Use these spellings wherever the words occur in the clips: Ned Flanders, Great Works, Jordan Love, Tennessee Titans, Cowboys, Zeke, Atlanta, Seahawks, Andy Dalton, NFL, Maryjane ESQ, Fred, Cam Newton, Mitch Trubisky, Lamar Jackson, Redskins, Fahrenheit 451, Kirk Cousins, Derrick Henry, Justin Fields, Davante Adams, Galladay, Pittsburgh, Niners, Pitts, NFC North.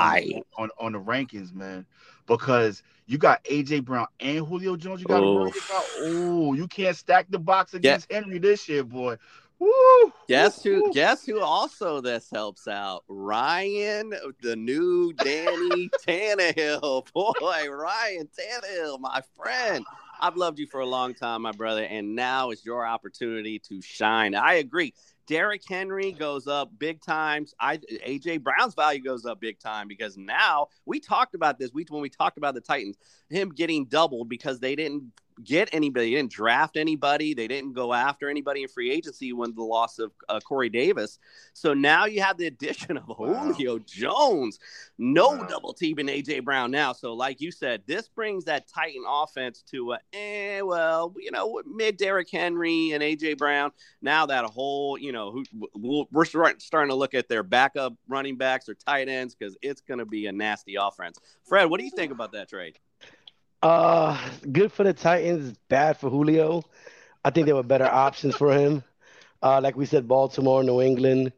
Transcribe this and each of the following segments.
rankings, man, because you got A.J. Brown and Julio Jones you got to worry about. Oh, you can't stack the box against Henry this year, boy. Woo! Guess who also this helps out? Ryan, the new Danny Tannehill. Boy, Ryan Tannehill, my friend. I've loved you for a long time, my brother, and now is your opportunity to shine. I agree. Derrick Henry goes up big times. A.J. Brown's value goes up big time, because now we talked about this when we talked about the Titans, him getting doubled because they didn't get anybody. They didn't draft anybody. They didn't go after anybody in free agency when the loss of Corey Davis. So now you have the addition of Julio Jones. No double teaming A.J. Brown now. So like you said, this brings that Titan offense to mid Derrick Henry and A.J. Brown. Now that whole, we're starting to look at their backup running backs or tight ends, because it's going to be a nasty offense. Fred, what do you think about that trade? Good for the Titans, bad for Julio. I think there were better options for him. Like we said, Baltimore, New England.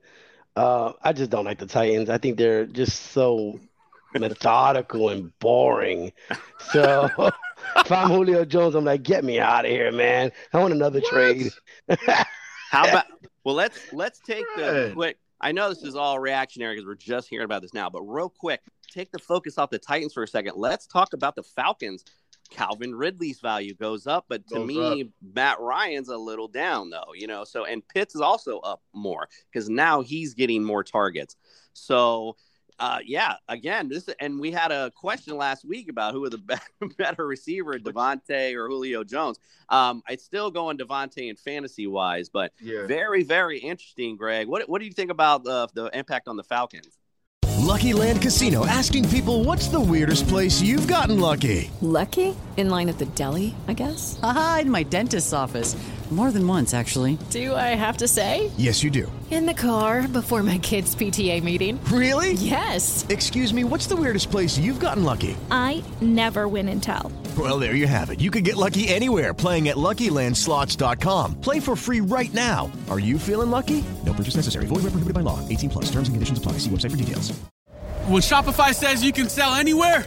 I just don't like the Titans. I think they're just so methodical and boring. So if I'm Julio Jones, I'm like, get me out of here, man. I want another trade. How about? Well, let's take the quick. I know this is all reactionary because we're just hearing about this now, but real quick, take the focus off the Titans for a second. Let's talk about the Falcons. Calvin Ridley's value goes up, but to me, Matt Ryan's a little down, though, so, and Pitts is also up more because now he's getting more targets. So, we had a question last week about who are the better receiver, Davante or Julio Jones. It's still going Davante in fantasy-wise, but very, very interesting, Greg. What do you think about the impact on the Falcons? Lucky Land Casino, asking people, what's the weirdest place you've gotten lucky? Lucky? In line at the deli, I guess? Aha, in my dentist's office. More than once, actually. Do I have to say? Yes, you do. In the car before my kids' PTA meeting. Really? Yes. Excuse me, what's the weirdest place you've gotten lucky? I never win and tell. Well, there you have it. You can get lucky anywhere, playing at LuckyLandSlots.com. Play for free right now. Are you feeling lucky? No purchase necessary. Void where prohibited by law. 18 plus. Terms and conditions apply. See website for details. When Shopify says you can sell anywhere,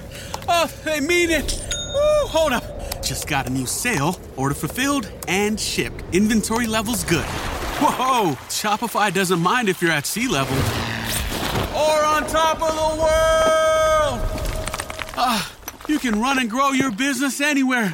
oh, they mean it. Woo, hold up. Just got a new sale, order fulfilled and shipped. Inventory levels good. Whoa, Shopify doesn't mind if you're at sea level. Or on top of the world. You can run and grow your business anywhere.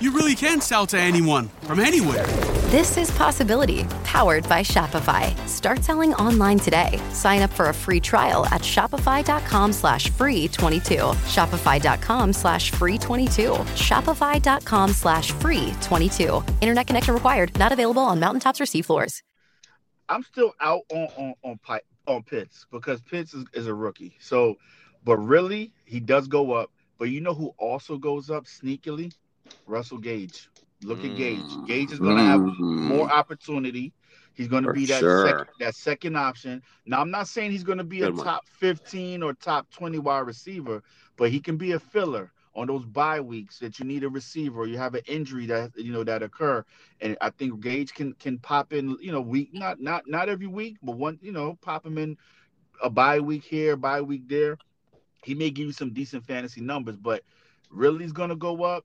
you really can sell to anyone, from anywhere. This is Possibility, powered by Shopify. Start selling online today. Sign up for a free trial at shopify.com/free22. Shopify.com/free22. Shopify.com/free22. Internet connection required. Not available on mountaintops or seafloors. I'm still out on Pitts because Pitts is a rookie. So, but really, he does go up. But you know who also goes up sneakily? Russell Gage. Look at Gage. Gage is going to have more opportunity. He's going to be that second option. Now, I'm not saying he's going to be a top 15 or top 20 wide receiver, but he can be a filler on those bye weeks that you need a receiver or you have an injury that you know that occur. And I think Gage can pop in, you know, week not every week, but one, you know, pop him in a bye week here, bye week there. He may give you some decent fantasy numbers, but really he's going to go up.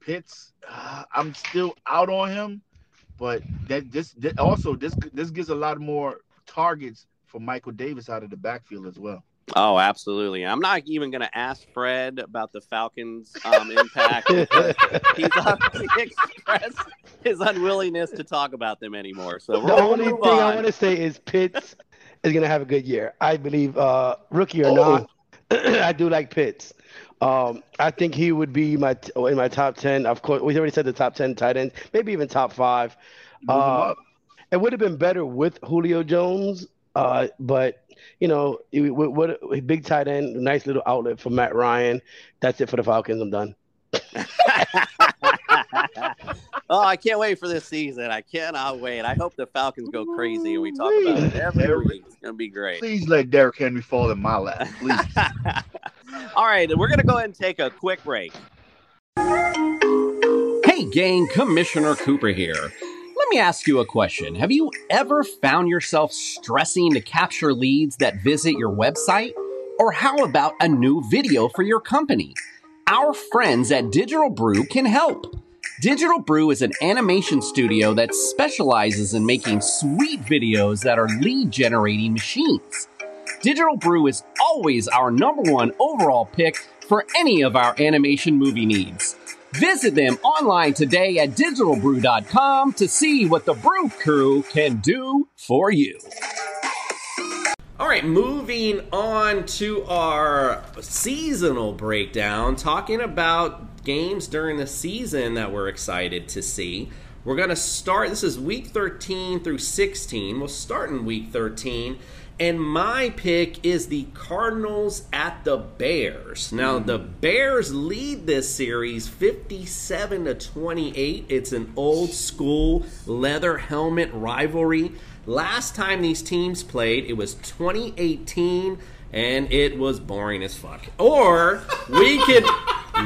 Pitts, I'm still out on him, but this gives a lot more targets for Michael Davis out of the backfield as well. Oh, absolutely. I'm not even going to ask Fred about the Falcons' impact. He's already expressed his unwillingness to talk about them anymore. So the only thing I want to say is Pitts is going to have a good year. I believe, rookie or not, I do like Pitts. I think he would be in my top 10. Of course, we already said the top 10 tight ends, maybe even top 5. It would have been better with Julio Jones, but, you know, what a big tight end, nice little outlet for Matt Ryan. That's it for the Falcons. I'm done. Oh, I can't wait for this season. I cannot wait. I hope the Falcons go crazy and we talk about it every week. It's going to be great. Please let Derrick Henry fall in my lap, please. All right, we're going to go ahead and take a quick break. Hey, gang, Commissioner Cooper here. Let me ask you a question. Have you ever found yourself stressing to capture leads that visit your website? Or how about a new video for your company? Our friends at Digital Brew can help. Digital Brew is an animation studio that specializes in making sweet videos that are lead-generating machines. Digital Brew is always our #1 overall pick for any of our animation movie needs. Visit them online today at digitalbrew.com to see what the Brew Crew can do for you. All right, moving on to our seasonal breakdown, talking about games during the season that we're excited to see. We're going to start, this is week 13 through 16. We'll start in week 13. And my pick is the Cardinals at the Bears. Now, the Bears lead this series 57-28. It's an old school leather helmet rivalry. Last time these teams played, it was 2018, and it was boring as fuck. Or we could...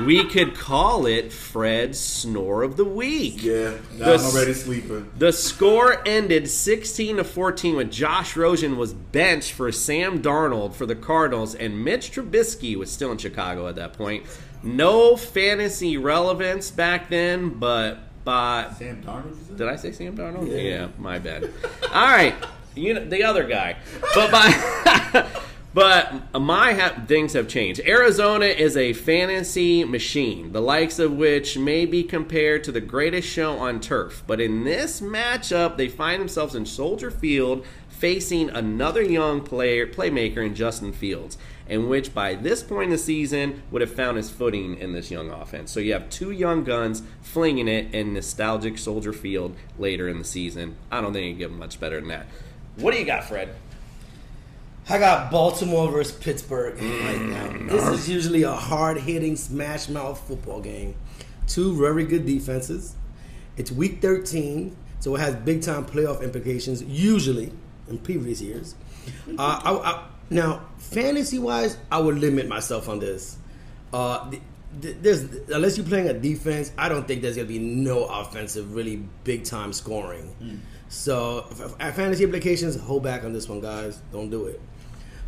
We could call it Fred's Snore of the Week. Yeah, now I'm already sleeping. The score ended 16-14 when Josh Rosen was benched for Sam Darnold for the Cardinals, and Mitch Trubisky was still in Chicago at that point. No fantasy relevance back then, but by... Sam Darnold? Did I say Sam Darnold? Yeah my bad. All right, you know, the other guy. But by... But things have changed. Arizona is a fantasy machine, the likes of which may be compared to the greatest show on turf. But in this matchup, they find themselves in Soldier Field facing another young playmaker in Justin Fields, and which by this point in the season would have found his footing in this young offense. So you have two young guns flinging it in nostalgic Soldier Field later in the season. I don't think you can get much better than that. What do you got, Fred? I got Baltimore versus Pittsburgh right now. This is usually a hard-hitting, smash-mouth football game. Two very good defenses. It's Week 13, so it has big-time playoff implications, usually in previous years. Now, fantasy-wise, I would limit myself on this. Unless you're playing a defense, I don't think there's going to be no offensive, really big-time scoring. So, fantasy implications, hold back on this one, guys. Don't do it.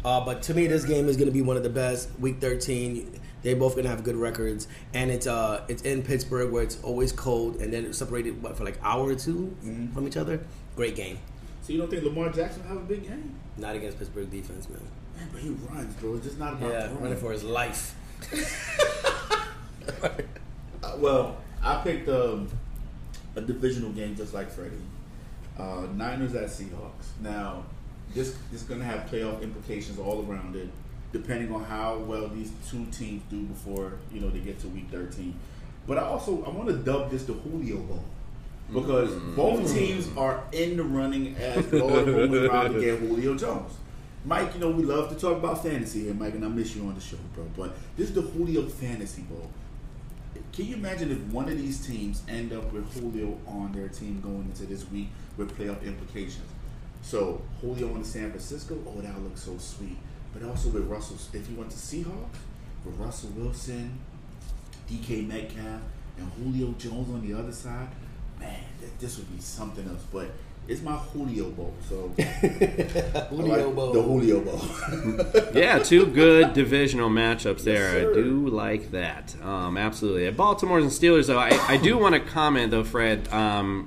But to me, this game is going to be one of the best. Week 13, they're both going to have good records. And it's in Pittsburgh where it's always cold. And then it's separated, for like an hour or two from each other? Great game. So you don't think Lamar Jackson will have a big game? Not against Pittsburgh defense, man. Man, but he runs, bro. It's just not about running for his life. Well, I picked a divisional game just like Freddie. Niners at Seahawks. Now, this is going to have playoff implications all around it, depending on how well these two teams do before they get to Week 13. But I want to dub this the Julio Bowl because both teams are in the running as going around to get Julio Jones. Mike, we love to talk about fantasy here, Mike, and I miss you on the show, bro. But this is the Julio Fantasy Bowl. Can you imagine if one of these teams end up with Julio on their team going into this week with playoff implications? So, Julio on San Francisco, that looks so sweet. But also with Russell, if you went to Seahawks, with Russell Wilson, DK Metcalf, and Julio Jones on the other side, man, this would be something else. But it's my Julio Bowl, so the Julio Bowl. Yeah, two good divisional matchups there. Yes, I do like that. Absolutely. At Baltimore's and Steelers, though, I do want to comment, though, Fred.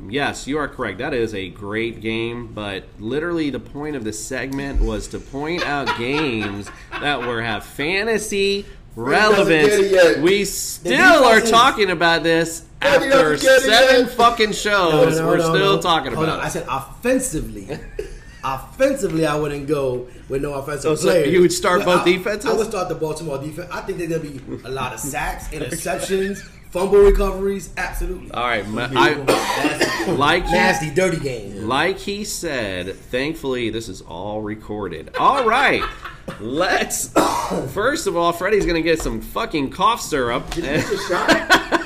Yes, you are correct. That is a great game, but literally the point of the segment was to point out games that have fantasy relevance. We still are talking about this. After seven fucking shows, we're still talking about it. I said offensively. Offensively, I wouldn't go with no offensive players. So you would start both defenses? I would start the Baltimore defense. I think there's going to be a lot of sacks, interceptions, fumble recoveries. Absolutely. All right. Nasty, dirty game. Like he said, thankfully, this is all recorded. All right. Let's, first of all, Freddie's going to get some fucking cough syrup. Did you get a shot?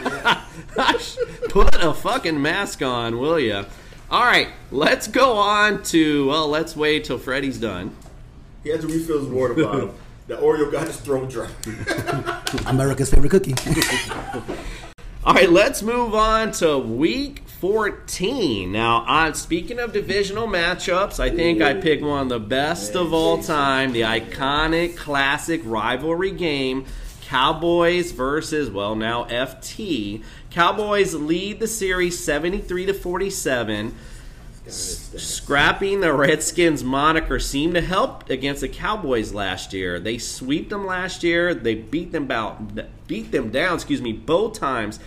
Put a fucking mask on, will ya? All right, let's go on to, let's wait till Freddie's done. He had to refill his water bottle. The Oreo got his throat dry. America's favorite cookie. All right, let's move on to week 14. Now, speaking of divisional matchups, I think I picked one of the best of all time, the iconic classic rivalry game, Cowboys versus, now FT. Cowboys lead the series 73-47. Scrapping the Redskins moniker seemed to help against the Cowboys last year. They sweeped them last year. They beat them down, both times.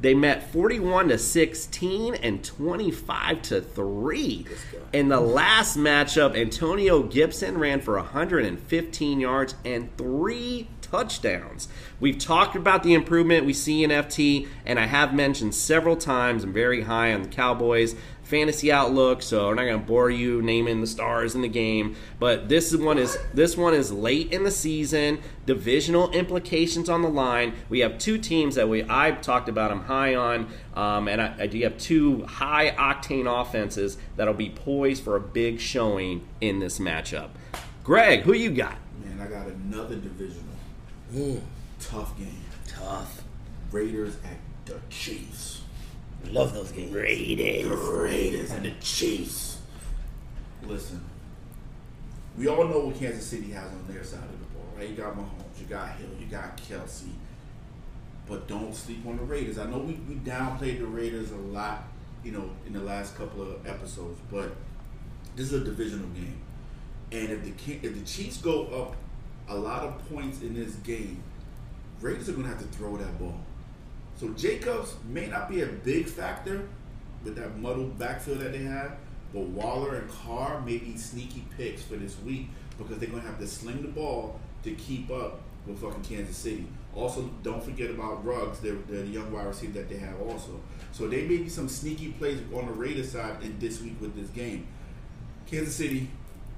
They met 41-16 and 25-3. In the last matchup, Antonio Gibson ran for 115 yards and 3 touchdowns. We've talked about the improvement we see in FT, and I have mentioned several times I'm very high on the Cowboys fantasy outlook, so I'm not going to bore you naming the stars in the game, but this one is late in the season, divisional implications on the line. We have two teams that I've talked about I'm high on, and I do have two high octane offenses that'll be poised for a big showing in this matchup. Greg, who you got? Man, I got another divisional tough game. Tough. Raiders at the Chiefs. Love those games. The Raiders and the Chiefs. Listen, we all know what Kansas City has on their side of the ball, right? You got Mahomes, you got Hill, you got Kelsey. But don't sleep on the Raiders. I know we downplayed the Raiders a lot, in the last couple of episodes, but this is a divisional game. And if the Chiefs go up a lot of points in this game, Raiders are going to have to throw that ball. So Jacobs may not be a big factor with that muddled backfield that they have, but Waller and Carr may be sneaky picks for this week because they're going to have to sling the ball to keep up with fucking Kansas City. Also, don't forget about Ruggs, the young wide receiver that they have also. So there may be some sneaky plays on the Raiders side in this week with this game. Kansas City,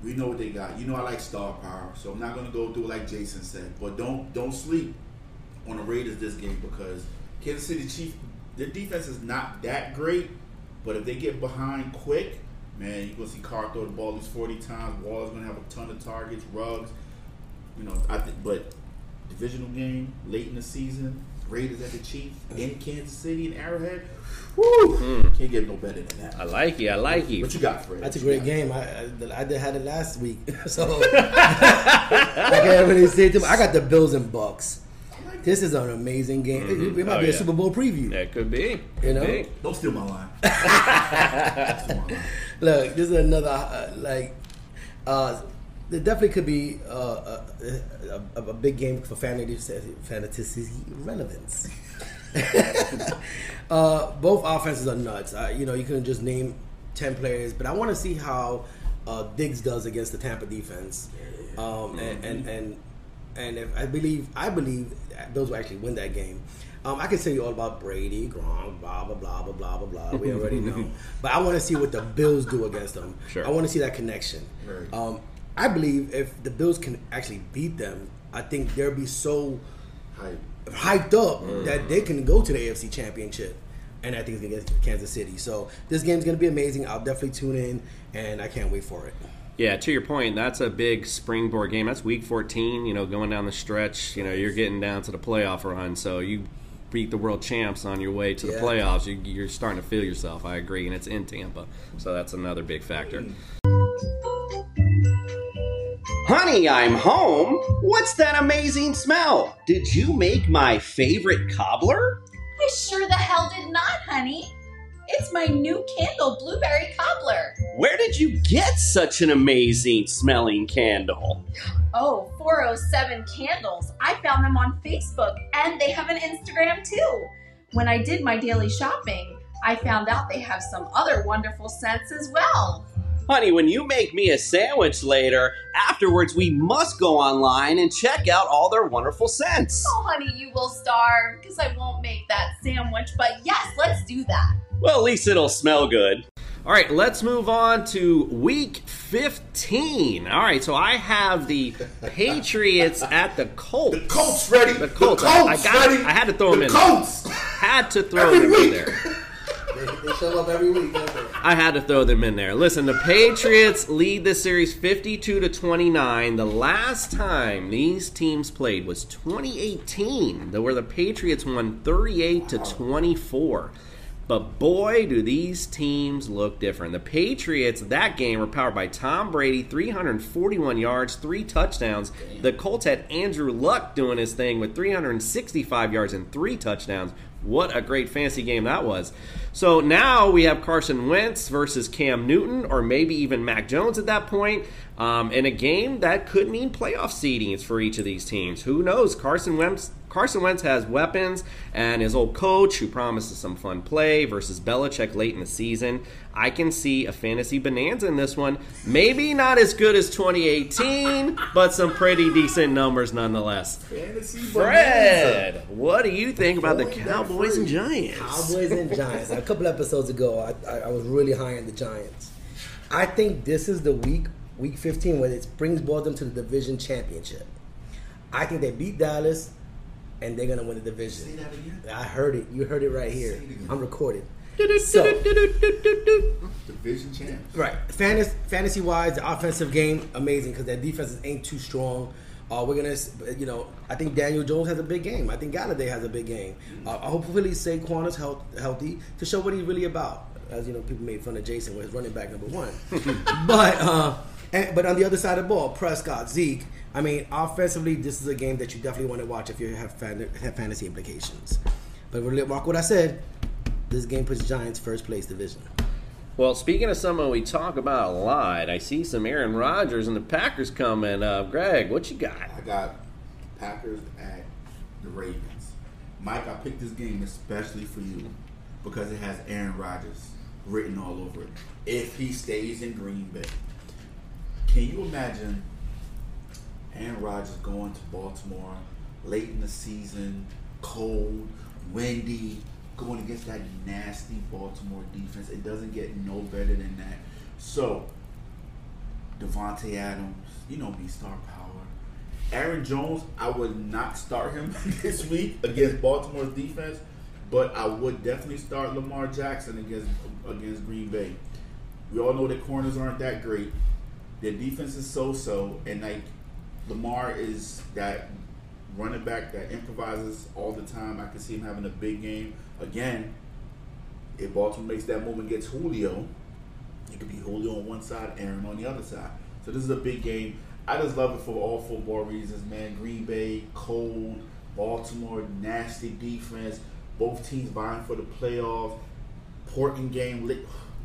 we know what they got. I like star power, so I'm not going to go through like Jason said, but don't sleep on the Raiders this game because Kansas City Chiefs, their defense is not that great, but if they get behind quick, man, you're going to see Carr throw the ball at least 40 times. Waller's going to have a ton of targets, Ruggs. But divisional game, late in the season, Raiders at the Chiefs, in Kansas City, in Arrowhead. Woo! Can't get no better than that. I like you. What you got, Fred? That's a great game. I had it last week, so I can't really say too much. I got the Bills and Bucks. This is an amazing game. It might be a Super Bowl preview. That could be. Don't steal my line. Look, this is another it definitely could be a big game for fantasy relevance. Both offenses are nuts. You couldn't just name 10 players, but I want to see how Diggs does against the Tampa defense. And if I believe those will actually win that game. I can tell you all about Brady, Gronk, blah, blah, blah, blah, blah, blah, we already know. But I want to see what the Bills do against them. Sure. I want to see that connection. Right. I believe if the Bills can actually beat them, I think they'll be so hyped up that they can go to the AFC Championship. And I think it's going to get Kansas City. So this game's going to be amazing. I'll definitely tune in, and I can't wait for it. Yeah, to your point, that's a big springboard game. That's week 14, going down the stretch. You're getting down to the playoff run. So you beat the world champs on your way to the playoffs. You're starting to feel yourself. I agree. And it's in Tampa. So that's another big factor. Honey, I'm home. What's that amazing smell? Did you make my favorite cobbler? I sure the hell did not, honey. It's my new candle, Blueberry Cobbler. Where did you get such an amazing smelling candle? Oh, 407 Candles. I found them on Facebook, and they have an Instagram too. When I did my daily shopping, I found out they have some other wonderful scents as well. Honey, when you make me a sandwich later, afterwards we must go online and check out all their wonderful scents. Oh, honey, you will starve because I won't make that sandwich. But yes, let's do that. Well, at least it'll smell good. All right, let's move on to week 15. All right, so I have the Patriots at the Colts. The Colts, Freddy. The Colts. I had to throw them in there. The Colts. Had to throw them in there. They show up every week, don't they? I had to throw them in there. Listen, the Patriots lead this series 52-29. The last time these teams played was 2018, where the Patriots won 38-24. But boy, do these teams look different. The Patriots, that game, were powered by Tom Brady, 341 yards, 3 touchdowns. The Colts had Andrew Luck doing his thing with 365 yards and 3 touchdowns. What a great fantasy game that was. So now we have Carson Wentz versus Cam Newton, or maybe even Mac Jones at that point, in a game that could mean playoff seedings for each of these teams. Who knows? Carson Wentz has weapons, and his old coach, who promises some fun play, versus Belichick late in the season. I can see a fantasy bonanza in this one. Maybe not as good as 2018, but some pretty decent numbers nonetheless. Fantasy Fred, bonanza. What do you think about the Cowboys and Giants? Cowboys and Giants. A couple episodes ago, I was really high on the Giants. I think this is the week 15, when it brings Baltimore to the division championship. I think they beat Dallas, and they're going to win the division. Say that again? I heard it. You heard it right here. I'm recorded. So, division champs. Right. Fantasy-wise, the offensive game, amazing, because their defenses ain't too strong. We're going to, I think Daniel Jones has a big game. I think Galladay has a big game. Hopefully Saquon is healthy to show what he's really about. As you know, people made fun of Jason with his running back number one. But on the other side of the ball, Prescott, Zeke, I mean, offensively, this is a game that you definitely want to watch if you have fantasy implications. But rock what I said, this game puts Giants first place division. Well, speaking of someone we talk about a lot, I see some Aaron Rodgers and the Packers coming up. Greg, what you got? I got Packers at the Ravens. Mike, I picked this game especially for you because it has Aaron Rodgers written all over it. If he stays in Green Bay. Can you imagine Aaron Rodgers going to Baltimore late in the season, cold, windy, going against that nasty Baltimore defense? It doesn't get no better than that. So, Davante Adams, be star power. Aaron Jones, I would not start him this week against Baltimore's defense, but I would definitely start Lamar Jackson against Green Bay. We all know that corners aren't that great. Their defense is so-so, and Lamar is that running back that improvises all the time. I can see him having a big game. Again, if Baltimore makes that move and gets Julio, it could be Julio on one side, Aaron on the other side. So this is a big game. I just love it for all football reasons, man. Green Bay, cold, Baltimore, nasty defense. Both teams vying for the playoffs. Portland game lit.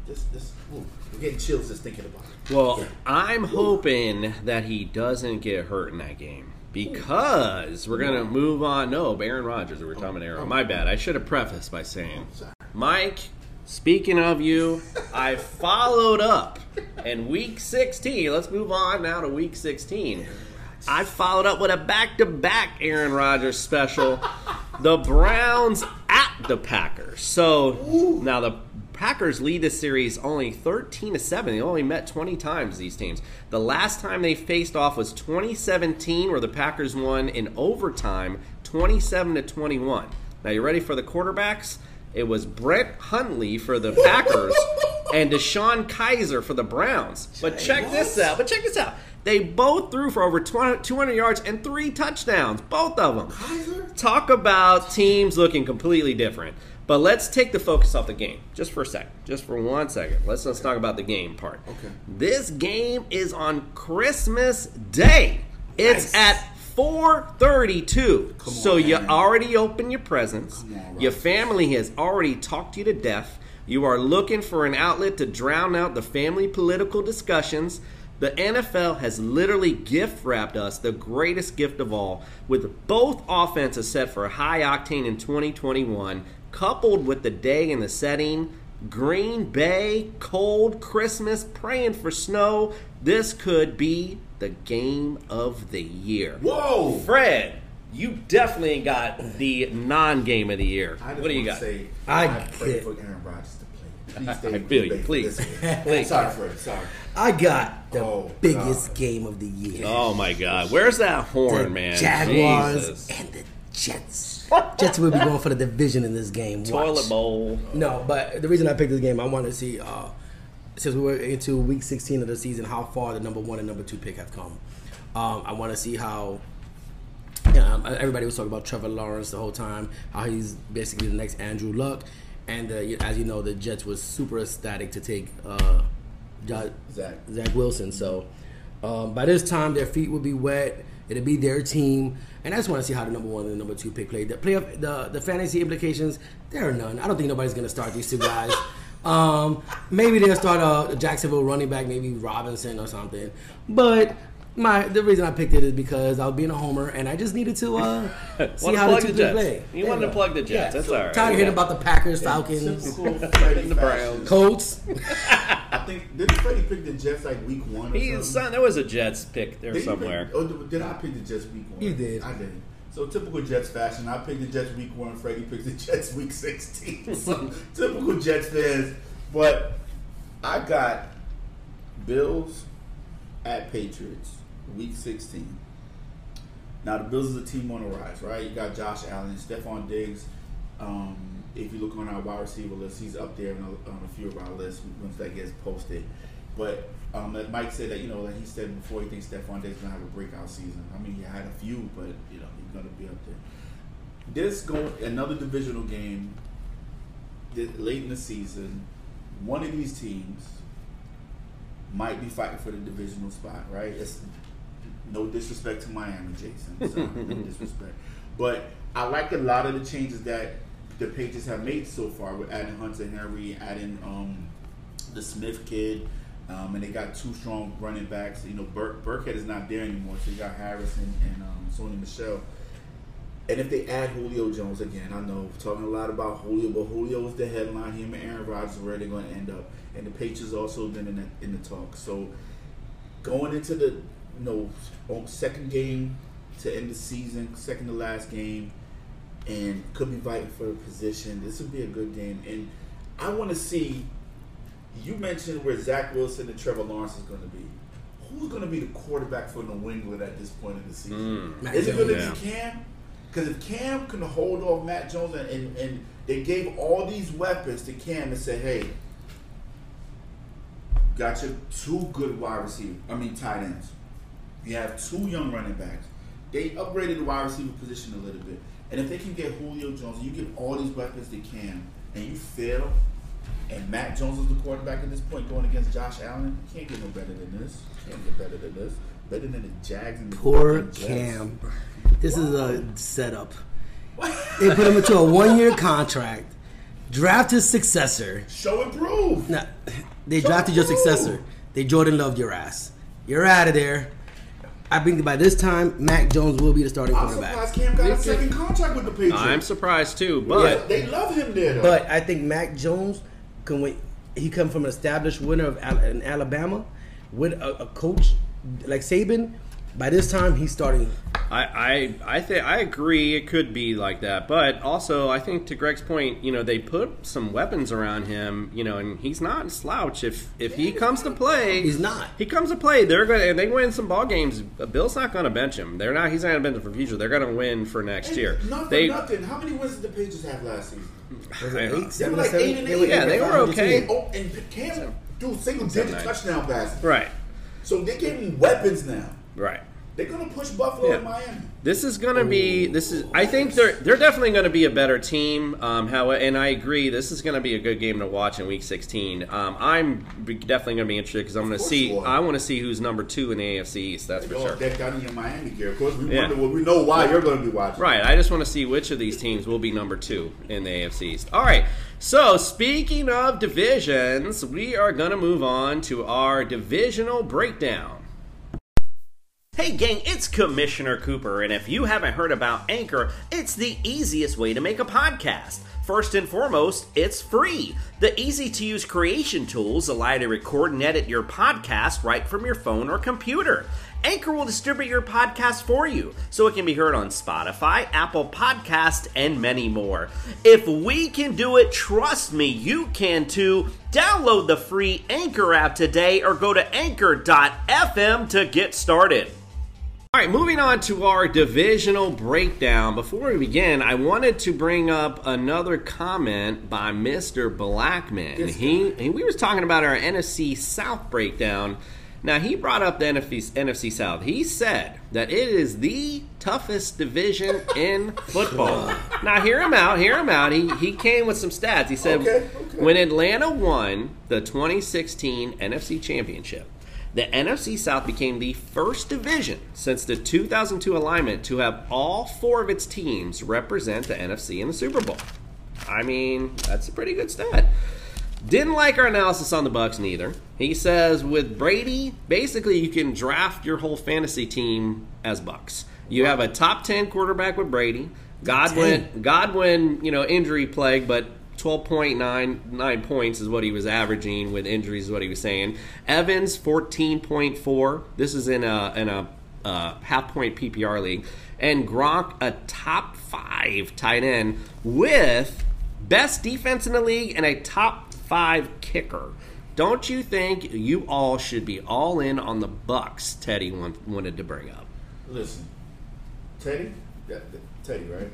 We're getting chills just thinking about it. Well, I'm hoping that he doesn't get hurt in that game because we're going to move on. No, Aaron Rodgers. We're talking about Aaron. My bad. I should have prefaced by saying, Mike, speaking of you, I followed up in Week 16. Let's move on now to Week 16. I followed up with a back-to-back Aaron Rodgers special, the Browns at the Packers. So, now the Packers lead this series only 13-7. They only met 20 times, these teams. The last time they faced off was 2017, where the Packers won in overtime, 27-21. Now, you ready for the quarterbacks? It was Brett Hundley for the Packers and DeShone Kizer for the Browns. But check this out. They both threw for over 200 yards and 3 touchdowns, both of them. Kizer? Talk about teams looking completely different. But let's take the focus off the game just for a second. Just for 1 second. Let's talk about the game part. Okay. This game is on Christmas Day. It's at 4:32. So you already open your presents. Your family has already talked you to death. You are looking for an outlet to drown out the family political discussions. The NFL has literally gift-wrapped us the greatest gift of all, with both offenses set for high octane in 2021, coupled with the day and the setting, Green Bay, cold Christmas, praying for snow. This could be the game of the year. Whoa! Fred, you definitely got the non-game of the year. What do you got? I pray for Aaron Rodgers to play. I feel you. Please. Sorry, Fred. Sorry. I got the biggest game of the year. Oh, my God. Where's that horn, man? Jaguars and the Jets. Jets will be going for the division in this game. Watch. Toilet bowl. No, but the reason I picked this game, I wanted to see, since we're into Week 16 of the season, how far the number 1 and number 2 pick have come. I want to see how everybody was talking about Trevor Lawrence the whole time, how he's basically the next Andrew Luck. And as you know, the Jets was super ecstatic to take Zach Wilson. So by this time, their feet would be wet. It'll be their team, and I just want to see how the number one and the number two pick play. The playoff, the fantasy implications, there are none. I don't think nobody's going to start these two guys. Maybe they'll start a Jacksonville running back, maybe Robinson or something. But the reason I picked it is because I was being a homer, and I just needed to see how the two teams play. You wanted to plug the Jets. Yeah. That's all right. Tired of hearing about the Packers, Falcons, the Browns, Colts. I think, didn't Freddie pick the Jets like week one or something? Son, there was a Jets pick there somewhere. Did I pick the Jets week one? You did. I did. So typical Jets fashion, I picked the Jets week one, Freddie picked the Jets week 16. So typical Jets fans. But I got Bills at Patriots week 16. Now the Bills is a team on the rise, right? You got Josh Allen, Stephon Diggs. If you look on our wide receiver list, he's up there on a few of our lists once that gets posted. But like Mike said, that, you know, like he said before, he thinks Stephon Diggs is going to have a breakout season. I mean, he had a few, but, you know, he's going to be up there. Another divisional game late in the season. One of these teams might be fighting for the divisional spot, right? It's no disrespect to Miami, Jason. Sorry, no disrespect. But I like a lot of the changes that the Patriots have made so far with adding Hunter Henry, adding the Smith kid, and they got two strong running backs. You know, Burkhead is not there anymore, so you got Harris and Sony Michel. And if they add Julio Jones again, I know we're talking a lot about Julio, but Julio is the headline. Him and Aaron Rodgers are where they're going to end up, and the Patriots also been in the talk. So going into the second game to end the season, second to last game, and could be fighting for a position. This would be a good game, and I want to see. You mentioned where Zach Wilson and Trevor Lawrence is going to be. Who's going to be the quarterback for New England at this point in the season? Is it going to be Cam? Because if Cam can hold off Matt Jones, and they gave all these weapons to Cam and said, "Hey, got your two good tight ends. You have two young running backs. They upgraded the wide receiver position a little bit, and if they can get Julio Jones, and you give all these weapons to Cam, and you fail." And Matt Jones is the quarterback at this point going against Josh Allen. Can't get no better than this. Better than the Jags and the poor Cam. This is a setup. They put him into a one-year contract. Draft his successor. Show and prove. Nah, they drafted your successor. They Jordan Loved your ass. You're out of there. I think by this time, Mac Jones will be the starting quarterback. I'm surprised Cam got a second contract with the Patriots. I'm surprised too, but yeah, they love him there, though. But I think Mac Jones... He come from an established winner in Alabama with a coach like Saban. By this time, he's starting. I agree. It could be like that, but also I think to Greg's point, they put some weapons around him, and he's not a slouch. If he comes to play, he's not. He comes to play, they win some ball games. Bill's not going to bench him. He's not going to bench him for future. They're going to win for next year. Nothing. How many wins did the Patriots have last season? They were 8-8. Yeah, they were okay. Oh, and Cam do single-digit touchdown passes. Right. So they gave him weapons now. Right. They're going to push Buffalo and Miami. This is going to be. I think they're definitely going to be a better team. And I agree. This is going to be a good game to watch in Week 16. I'm definitely going to be interested because I'm going to see. I want to see who's number 2 in the AFC East. That's for sure. Decked out in your Miami gear. Of course, we know why you're going to be watching. Right. I just want to see which of these teams will be number 2 in the AFC East. All right. So speaking of divisions, we are going to move on to our divisional breakdown. Hey gang, it's Commissioner Cooper, and if you haven't heard about Anchor, it's the easiest way to make a podcast. First and foremost, it's free. The easy-to-use creation tools allow you to record and edit your podcast right from your phone or computer. Anchor will distribute your podcast for you, so it can be heard on Spotify, Apple Podcasts, and many more. If we can do it, trust me, you can too. Download the free Anchor app today or go to anchor.fm to get started. All right, moving on to our divisional breakdown. Before we begin, I wanted to bring up another comment by Mr. Blackman. Yes, we was talking about our NFC South breakdown. Now, he brought up the NFC South. He said that it is the toughest division in football. Now, hear him out. He came with some stats. He said when Atlanta won the 2016 NFC Championship, The NFC South became the first division since the 2002 alignment to have all four of its teams represent the NFC in the Super Bowl. I mean, that's a pretty good stat. Didn't like our analysis on the Bucks neither. He says, with Brady, basically you can draft your whole fantasy team as Bucks. You have a top 10 quarterback with Brady. Godwin, you know, injury plague, but 12.99 points is what he was averaging with injuries, is what he was saying. Evans, 14.4. This is in a half-point PPR league. And Gronk, a top 5 tight end with best defense in the league and a top 5 kicker. Don't you think you all should be all in on the Bucks? Teddy wanted to bring up. Listen, Teddy? Teddy, right?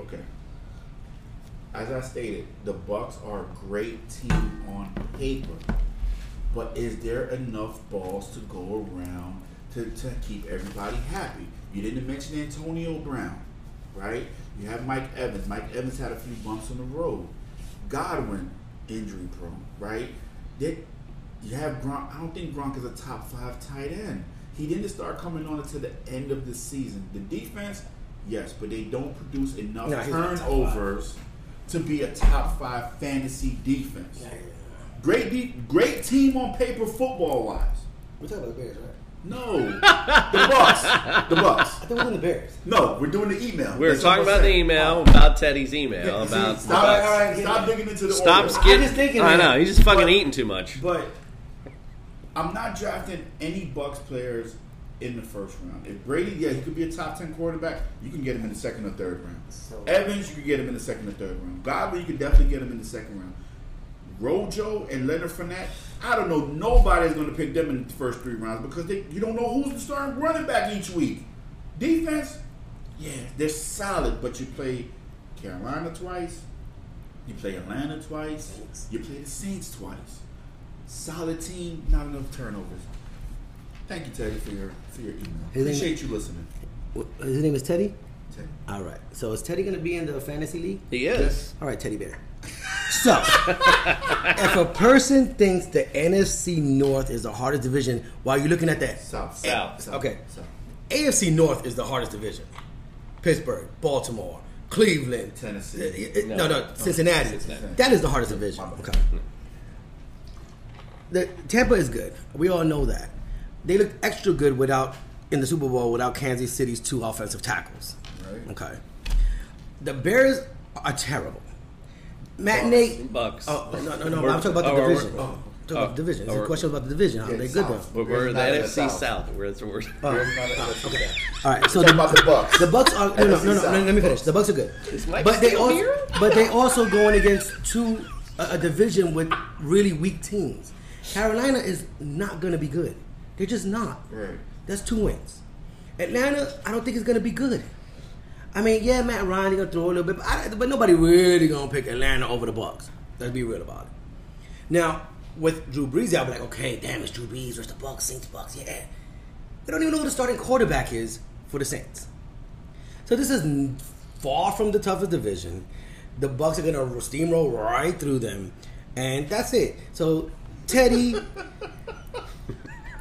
Okay. As I stated, the Bucks are a great team on paper. But is there enough balls to go around to keep everybody happy? You didn't mention Antonio Brown, right? You have Mike Evans. Mike Evans had a few bumps on the road. Godwin, injury prone, right? You have Gronk. I don't think Gronk is a top 5 tight end. He didn't start coming on until the end of the season. The defense, yes, but they don't produce enough turnovers to be a top 5 fantasy defense. Yeah. Great team on paper, football-wise. We're talking about the Bears, right? No. The Bucks. I think we're doing the Bears. No, we're doing the email. We were talking about the email, about Teddy's email, yeah, about see, stop, the Bucks. Stop digging into the Stop skipping. I'm just thinking. I know. He's just fucking eating too much. But I'm not drafting any Bucks players in the first round. If Brady, yeah, he could be a top 10 quarterback. You can get him in the second or third round. So, Evans, you could get him in the second or third round. Godwin, you could definitely get him in the second round. Rojo and Leonard Fournette, I don't know. Nobody's going to pick them in the first 3 rounds because you don't know who's the starting running back each week. Defense, yeah, they're solid, but you play Carolina twice. You play Atlanta twice. You play the Saints twice. Solid team, not enough turnovers. Thank you, Teddy, for your email. Appreciate you listening. His name is Teddy? Teddy. All right. So is Teddy going to be in the fantasy league? He is. Yes. All right, Teddy Bear. So if a person thinks the NFC North is the hardest division, while you're looking at that? South. Okay. South. AFC North is the hardest division. Pittsburgh, Baltimore, Cleveland. Tennessee. Cincinnati. That is the hardest division. Okay. Tampa is good. We all know that. They looked extra good in the Super Bowl without Kansas City's 2 offensive tackles. Right. Okay. The Bears are terrible. Bucks. No. I'm talking about the division. Division. It's a question about the division. How they good though? We're in the NFC South. Where's the worst? Okay. All right. So about the Bucks. The Bucks are no. Let me finish. The Bucks are good. But they also going against a division with really weak teams. Carolina is not going to be good. They're just not. Right. That's 2 wins. Atlanta, I don't think it's going to be good. I mean, yeah, Matt Ryan, they're going to throw a little bit, but nobody really going to pick Atlanta over the Bucks. Let's be real about it. Now, with Drew Brees, I'll be like, okay, damn, it's Drew Brees versus the Bucks, Saints, Bucks, yeah. We don't even know who the starting quarterback is for the Saints. So this is far from the toughest division. The Bucks are going to steamroll right through them, and that's it. So, Teddy...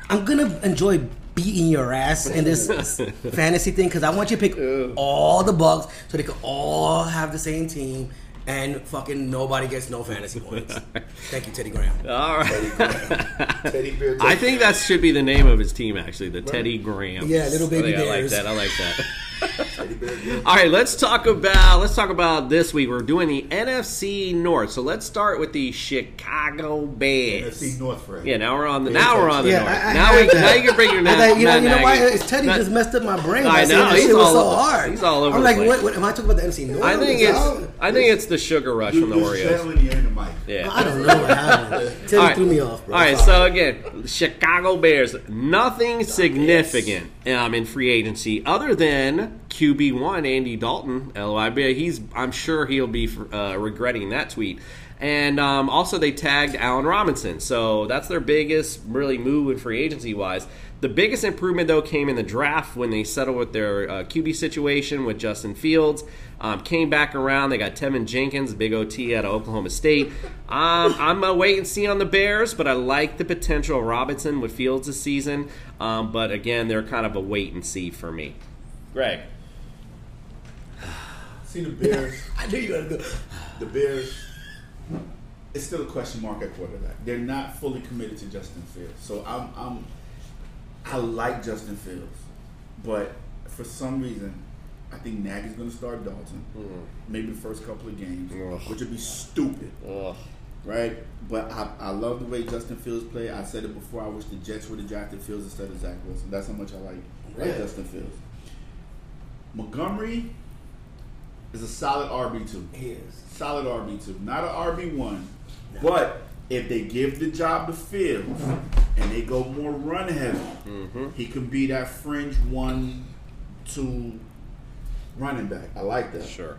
I'm going to enjoy beating your ass in this fantasy thing because I want you to pick all the Bucks so they can all have the same team and fucking nobody gets no fantasy points. Thank you, Teddy Graham. All right. Teddy Graham. I think that should be the name of his team, actually, the Teddy Grahams. Yeah, little baby Bears. I like that. Teddy Bear. All right, let's talk about this week. We're doing the NFC North. So let's start with the Chicago Bears. NFC North, Fred. Yeah, now we're on the North. Now you can bring your name. You know why? Teddy just messed up my brain. I know. He's all over. He's all over. I'm like, what am I talking about the NFC North? I think it's the sugar rush from the Oreos. Yeah. I don't know what happened. Teddy threw me off, bro. All right, so again, Chicago Bears. Nothing significant in free agency other than QB1 Andy Dalton, LIB. I'm sure he'll be regretting that tweet. And also they tagged Allen Robinson. So that's their biggest really move in free agency-wise. The biggest improvement, though, came in the draft when they settled with their QB situation with Justin Fields. Came back around. They got Tevin Jenkins, big OT out of Oklahoma State. I'm a wait and see on the Bears, but I like the potential of Robinson with Fields this season. But, again, they're kind of a wait and see for me. Greg. See the Bears. I knew you had to go. The Bears. It's still a question mark at quarterback. They're not fully committed to Justin Fields. So I like Justin Fields, but for some reason, I think Nagy's going to start Dalton. Maybe the first couple of games, which would be stupid, right? But I love the way Justin Fields played. I said it before. I wish the Jets would have drafted Fields instead of Zach Wilson. That's how much I like Justin Fields. Montgomery is a solid RB2. He is. Solid RB2. Not an RB1, but if they give the job to Fields and they go more run heavy, he can be that fringe 1-2 running back. I like that. Sure.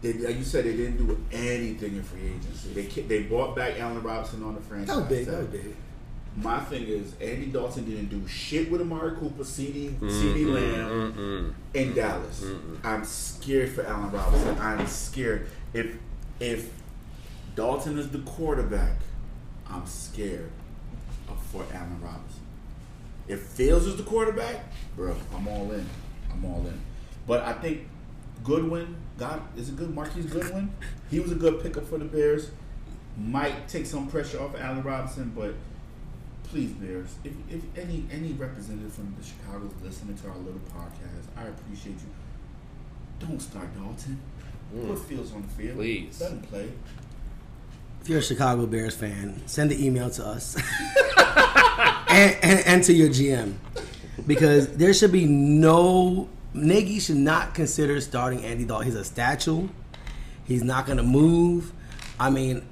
They, like you said, they didn't do anything in free agency. They bought back Allen Robinson on the franchise. That was big. My thing is, Andy Dalton didn't do shit with Amari Cooper, CeeDee Lamb, in Dallas. I'm scared for Allen Robinson. I'm scared. If Dalton is the quarterback, I'm scared for Allen Robinson. If Fields is the quarterback, bro, I'm all in. But I think Marquise Goodwin? He was a good pickup for the Bears. Might take some pressure off of Allen Robinson, but please, Bears, if any representative from the Chicago's listening to our little podcast, I appreciate you. Don't start Dalton. Put Fields on the field. Please. Let him play. If you're a Chicago Bears fan, send the email to us and to your GM, because there should be Nagy should not consider starting Andy Dalton. He's a statue. He's not going to move. I mean,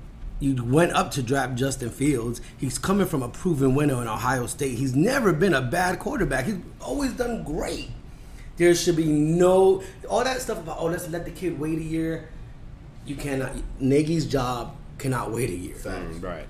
you went up to draft Justin Fields. He's coming from a proven winner in Ohio State. He's never been a bad quarterback. He's always done great. There should be all that stuff about, let's let the kid wait a year. You cannot. Nagy's job cannot wait a year. Right.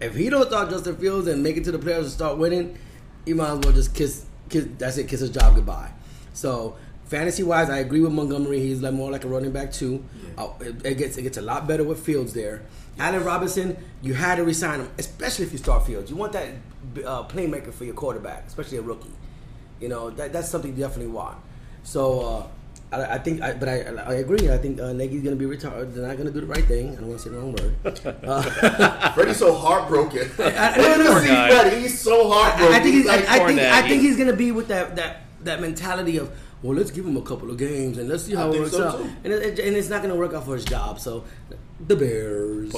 If he don't start Justin Fields and make it to the playoffs and start winning, you might as well just kiss his job goodbye. So fantasy-wise, I agree with Montgomery. He's more like a running back too. Yeah. It gets a lot better with Fields there. Allen Robinson, you had to resign him, especially if you start Fields. You want that playmaker for your quarterback, especially a rookie. You know, that's something you definitely want. So. I agree. I think Nagy's going to be retired. They're not going to do the right thing. I don't want to say the wrong word. Freddie's so heartbroken. He's so heartbroken. I think he's going to be with that mentality of, well, let's give him a couple of games and let's see how it works out. Too. And it's not going to work out for his job. So, the Bears.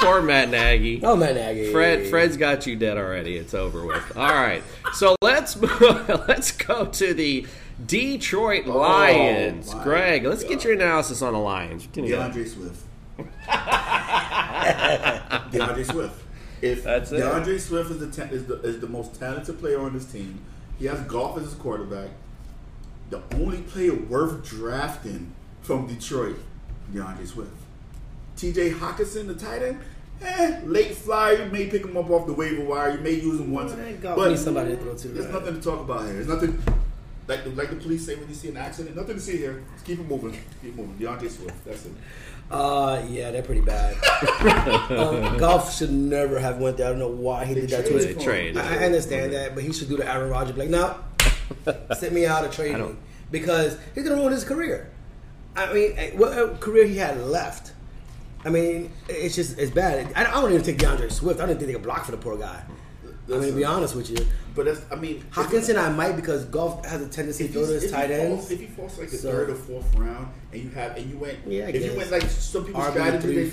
poor Matt Nagy. Oh, Matt Nagy. Fred's got you dead already. It's over with. All right. So, let's go to the Detroit Lions. Greg, let's get your analysis on the Lions. DeAndre Swift. DeAndre Swift. If That's it. DeAndre Swift is the most talented player on this team. He has Goff as his quarterback. The only player worth drafting from Detroit, DeAndre Swift. TJ Hockenson, the tight end, late flyer. You may pick him up off the waiver wire. You may use him once. But somebody to throw to. There's nothing to talk about here. There's nothing. Like the police say when you see an accident, nothing to see here. Just keep it moving. Keep moving. DeAndre Swift. That's it. Yeah, they're pretty bad. Goff should never have went there. I don't know why he did that to his trade. I understand that, but he should do the Aaron Rodgers. Like, no, sit me out of trading because he's gonna ruin his career. I mean, what career he had left? I mean, it's bad. I don't even take DeAndre Swift. I don't think they could block for the poor guy. I'm going to be honest with you. But Hockenson I might because Goff has a tendency to go to his tight ends. If he falls like the third or fourth round and you went like some people strategy,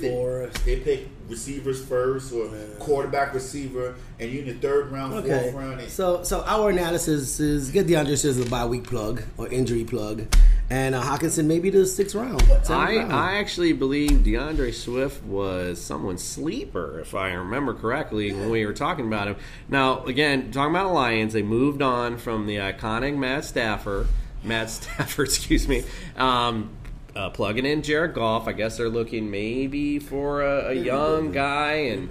they pick receivers first or quarterback receiver and you're in the third round, fourth round. So our analysis is get DeAndre Swift as a bye week plug or injury plug. And Hawkinson maybe to the sixth round. I actually believe DeAndre Swift was someone's sleeper, if I remember correctly, when we were talking about him. Now, again, talking about the Lions, they moved on from the iconic Matt Stafford, excuse me, plugging in Jared Goff. I guess they're looking maybe for a young guy and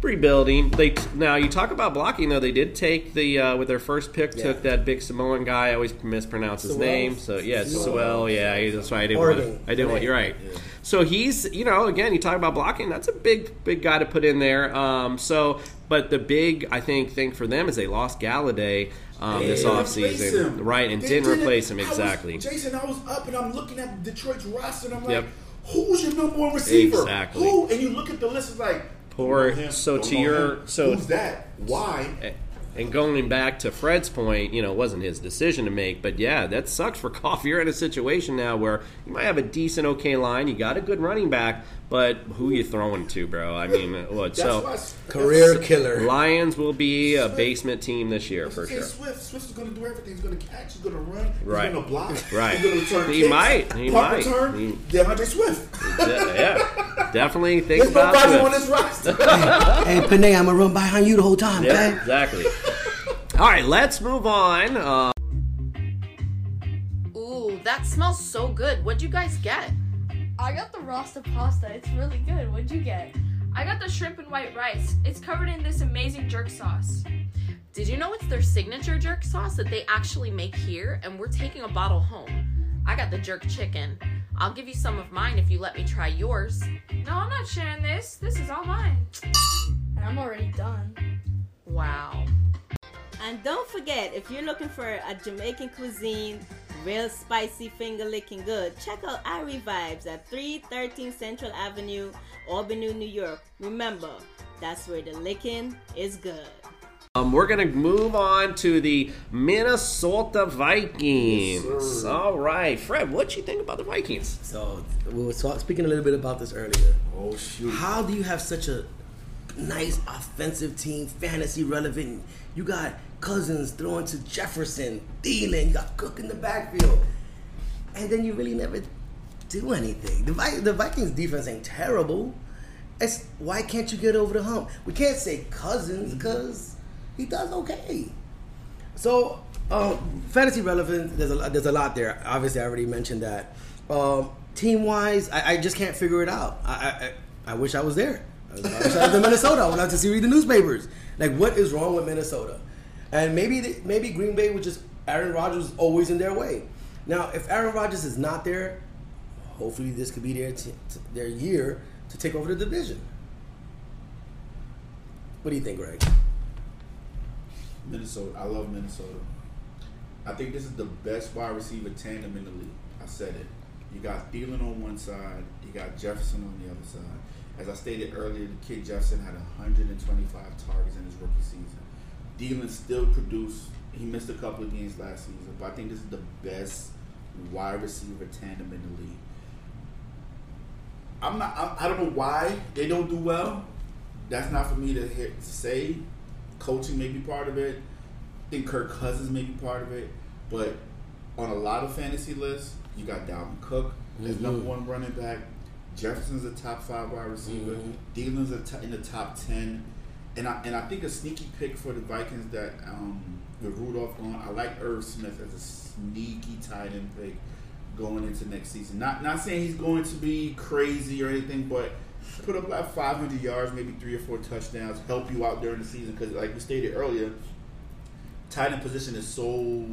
rebuilding. Now, you talk about blocking, though. They did take the, with their first pick, took that big Samoan guy. I always mispronounce his name. So, yeah, Sewell. Yeah, that's why I didn't want you right. Yeah. So, he's, again, you talk about blocking. That's a big guy to put in there. But the big, I think, thing for them is they lost Galladay this offseason. Right, and didn't replace him, exactly. I was up, and I'm looking at Detroit's roster, and I'm like, who's your number one receiver? Exactly. Who? And you look at the list, it's like, who's that? Why? And going back to Fred's point, it wasn't his decision to make, but yeah, that sucks for Goff. You're in a situation now where you might have a decent, okay line. You got a good running back, but who are you throwing to, bro? I mean, what? Career killer. Lions will be a basement team this year for sure. Swift is going to do everything. He's going to catch. He's going to run. Right. He's going to block. Right. He's going to return. He might. Return. DeAndre Swift. Yeah. Definitely think about Swift. There's nobody on this roster. Hey, Panay, I'm going to run behind you the whole time, man. Exactly. All right, let's move on. Ooh, that smells so good. What'd you guys get? I got the Rasta pasta. It's really good. What'd you get? I got the shrimp and white rice. It's covered in this amazing jerk sauce. Did you know it's their signature jerk sauce that they actually make here? And we're taking a bottle home. I got the jerk chicken. I'll give you some of mine if you let me try yours. No, I'm not sharing this. This is all mine. And I'm already done. Wow. And don't forget, if you're looking for a Jamaican cuisine, real spicy, finger-licking good, check out Irie Vibes at 313 Central Avenue, Albany, New York. Remember, that's where the licking is good. We're going to move on to the Minnesota Vikings. Yes, all right. Fred, what do you think about the Vikings? So, we were speaking a little bit about this earlier. Oh, shoot. How do you have such a nice offensive team, fantasy relevant? You got Cousins throwing to Jefferson, Thielen, you got Cook in the backfield. And then you really never do anything. The Vikings defense ain't terrible. Why can't you get over the hump? We can't say Cousins because he does okay. So, fantasy relevant, there's a lot there. Obviously, I already mentioned that. Team-wise, I just can't figure it out. I wish I was there. I wish I was in Minnesota. I went out to read the newspapers. Like, what is wrong with Minnesota? And maybe Green Bay was just Aaron Rodgers always in their way. Now, if Aaron Rodgers is not there, hopefully this could be their year to take over the division. What do you think, Greg? Minnesota. I love Minnesota. I think this is the best wide receiver tandem in the league. I said it. You got Thielen on one side. You got Jefferson on the other side. As I stated earlier, the kid Jefferson had 125 targets in his rookie season. Thielen still produced. He missed a couple of games last season, but I think this is the best wide receiver tandem in the league. I don't know why they don't do well. That's not for me to say. Coaching may be part of it. I think Kirk Cousins may be part of it. But on a lot of fantasy lists, you got Dalvin Cook as number one running back. Jefferson's a top 5 wide receiver. Thielen's in the top 10. And I think a sneaky pick for the Vikings that with Rudolph gone, I like Irv Smith as a sneaky tight end pick going into next season. Not saying he's going to be crazy or anything, but put up about 500 yards, maybe 3 or 4 touchdowns, help you out during the season. Because like we stated earlier, tight end position is so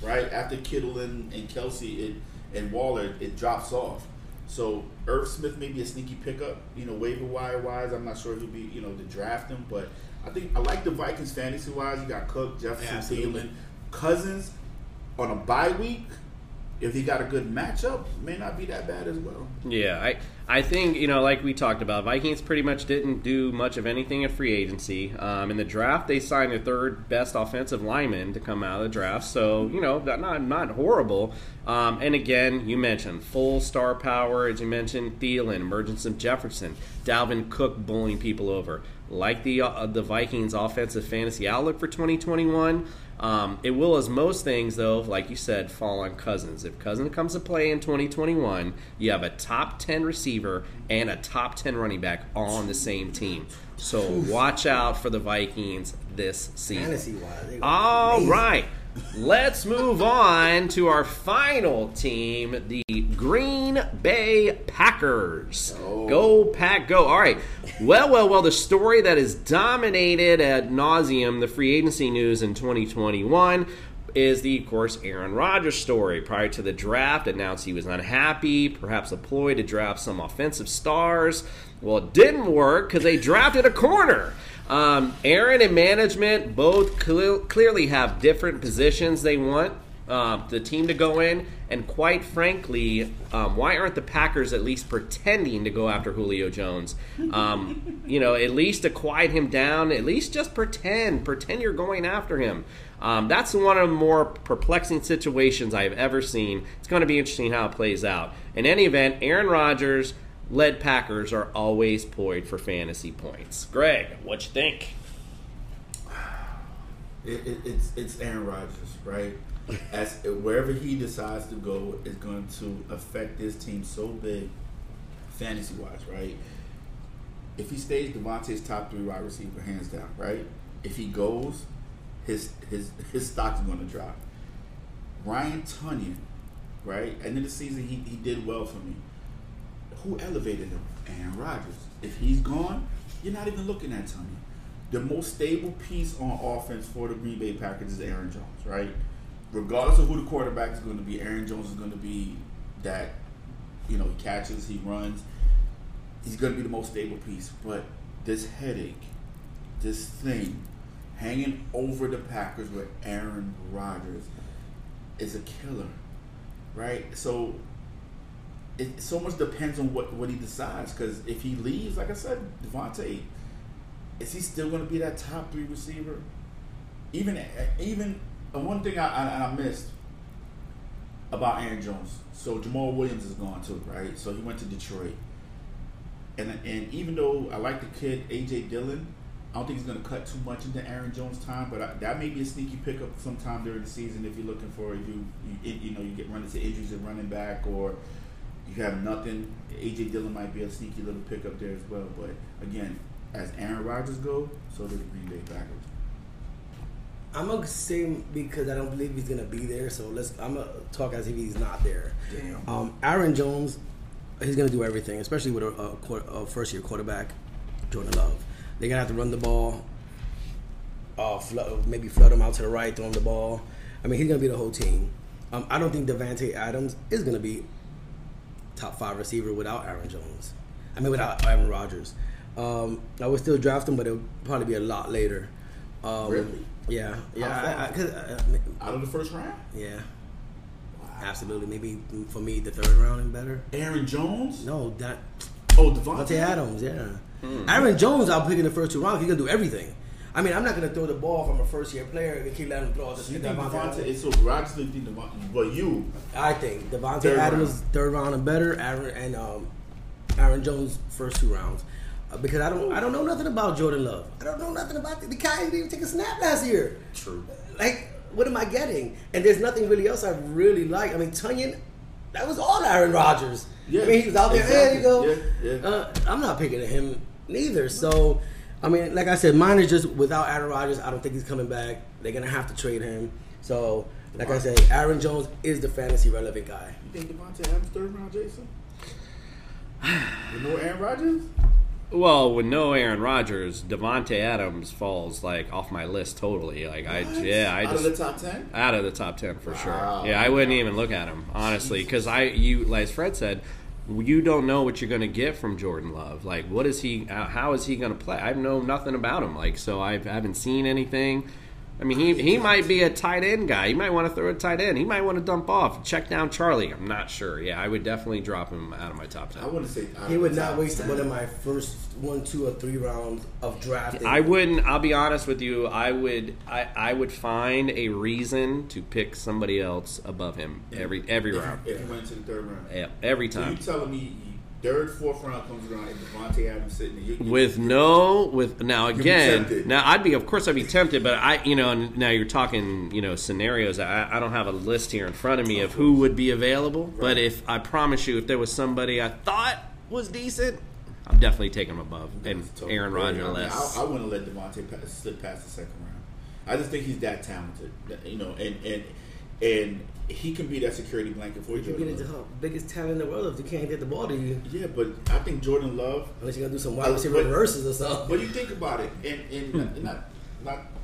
right? After Kittle and Kelsey and Waller, it drops off. So, Irv Smith may be a sneaky pickup, waiver wire-wise. I'm not sure if he'll be, to draft him. But I like the Vikings fantasy-wise. You got Cook, Jefferson, Thielen. Cousins on a bye week, if he got a good matchup, may not be that bad as well. Yeah, I I think, you know, like we talked about, Vikings pretty much didn't do much of anything at free agency. In the draft, they signed their third best offensive lineman to come out of the draft. So, you know, not horrible. And again, you mentioned full star power, as you mentioned, Thielen, emergence of Jefferson, Dalvin Cook bowling people over. Like the Vikings' offensive fantasy outlook for 2021. It will, as most things, though, like you said, fall on Cousins. If Cousins comes to play in 2021, you have a top 10 receiver and a top 10 running back all on the same team. So watch out for the Vikings this season. Fantasy-wise, all right, let's move on to our final team, the Green Bay Packers. Oh. Go, Pack, go. All right. Well, the story that has dominated ad nauseum the free agency news in 2021 is the, of course, Aaron Rodgers story. Prior to the draft, announced he was unhappy, perhaps a ploy to draft some offensive stars. Well, it didn't work because they drafted a corner. Aaron and management both clearly have different positions they want the team to go in. And quite frankly, why aren't the Packers at least pretending to go after Julio Jones? You know, at least to quiet him down, at least just pretend you're going after him. That's one of the more perplexing situations I've ever seen. It's going to be interesting how it plays out. In any event, Aaron Rodgers led Packers are always poised for fantasy points. Greg, what you think? It's Aaron Rodgers, right? As wherever he decides to go is going to affect this team so big, fantasy-wise, right? If he stays, Davante's top 3 wide receiver, hands down, right? If he goes, his stock's going to drop. Ryan Tunyon, right? End of the season, he did well for me. Who elevated him? Aaron Rodgers. If he's gone, you're not even looking at Tony. The most stable piece on offense for the Green Bay Packers is Aaron Jones, right? Regardless of who the quarterback is going to be, Aaron Jones is going to be that, you know, he catches, he runs. He's going to be the most stable piece. But this headache, this thing hanging over the Packers with Aaron Rodgers is a killer, right? So it so much depends on what he decides, because if he leaves, like I said, Davante, is he still going to be that top 3 receiver? Even one thing I missed about Aaron Jones. So Jamal Williams is gone too, right? So he went to Detroit, and even though I like the kid A.J. Dillon, I don't think he's going to cut too much into Aaron Jones' time. But that may be a sneaky pickup sometime during the season if you're looking for you get run into injuries at running back or. You have nothing. A.J. Dillon might be a sneaky little pickup there as well. But, again, as Aaron Rodgers go, so do the Green Bay Packers. I'm going to say because I don't believe he's going to be there. So, I'm going to talk as if he's not there. Damn. Aaron Jones, he's going to do everything, especially with a first-year quarterback, Jordan Love. They're going to have to run the ball, maybe flood him out to the right, throw him the ball. I mean, he's going to be the whole team. I don't think Davante Adams is going to be top 5 receiver without Aaron Rodgers. I would still draft him, but it would probably be a lot later. Really? Yeah. Out of the first round? Yeah. Wow. Absolutely. Maybe for me, the 3rd round and better. Aaron Jones? No, that. Oh, Davante Adams. Yeah. Aaron Jones, I'll pick in the first 2 rounds. He can do everything. I mean, I'm not going to throw the ball from a first-year player and keep letting him throw. So you think Davante is so gradually Davante, but you? I think Davante Adams third round and better. Aaron Jones first 2 rounds because I don't know nothing about Jordan Love. I don't know nothing about the guy who didn't even take a snap last year. True. Like, what am I getting? And there's nothing really else I really like. I mean, Tunyon, that was all Aaron Rodgers. Yeah. I mean, he was out there. Exactly. Yeah. I'm not picking at him neither. So. I mean, like I said, mine is just without Aaron Rodgers, I don't think he's coming back. They're going to have to trade him. So, like I said, Aaron Jones is the fantasy-relevant guy. You think Davante Adams 3rd round, Jason? With no Aaron Rodgers? Well, with no Aaron Rodgers, Davante Adams falls, like, off my list totally. Like, out of the top 10? Out of the top 10, for sure. Yeah, I wouldn't even look at him, honestly. Because as Fred said, you don't know what you're going to get from Jordan Love. Like, what is he? How is he going to play? I know nothing about him. Like, so I haven't seen anything. I mean, he might be a tight end guy. He might want to throw a tight end. He might want to dump off. Check down Charlie. I'm not sure. Yeah, I would definitely drop him out of my top 10. I wouldn't say he would not waste one of my first 1, 2, or 3 rounds of drafting. I wouldn't. I'll be honest with you. I would find a reason to pick somebody else above him every round. If you went to the third round. Yeah, every time. So you're telling me third, fourth round comes around and Davante Adams sitting there. I'd be tempted, but now you're talking, scenarios. I don't have a list here in front of me of who would be available, right. But I promise you, if there was somebody I thought was decent, I'd definitely take him above. And Aaron Rodgers less. I wouldn't let Davante slip past the second round. I just think he's that talented, and he can be that security blanket for you. You can get into the biggest talent in the world if you can't get the ball to you. Yeah, but I think Jordan Love, unless you gotta do some wide receiver reverses or something. But you think about it, and not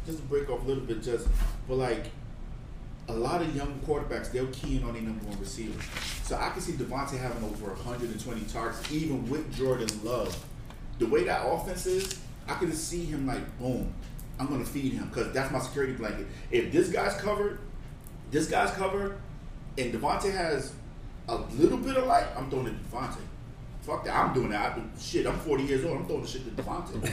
just to break off a little bit, but like a lot of young quarterbacks, they'll key in on their number one receiver. So I can see Davante having over 120 targets, even with Jordan Love. The way that offense is, I can just see him like, boom, I'm gonna feed him because that's my security blanket. If this guy's covered. This guy's covered, and Davante has a little bit of light. I'm throwing it to Davante. Fuck that. I'm doing that. I'm 40 years old. I'm throwing the shit to Davante.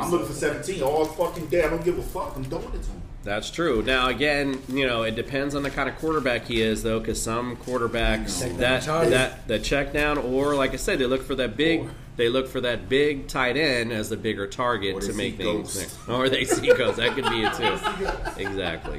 I'm looking for 17 all fucking day. I don't give a fuck. I'm throwing it to him. That's true. Now, again, it depends on the kind of quarterback he is, though, because some quarterbacks that check down, or like I said, they look for that big tight end as the bigger target to make things. Or they see ghosts. That could be it too. Exactly.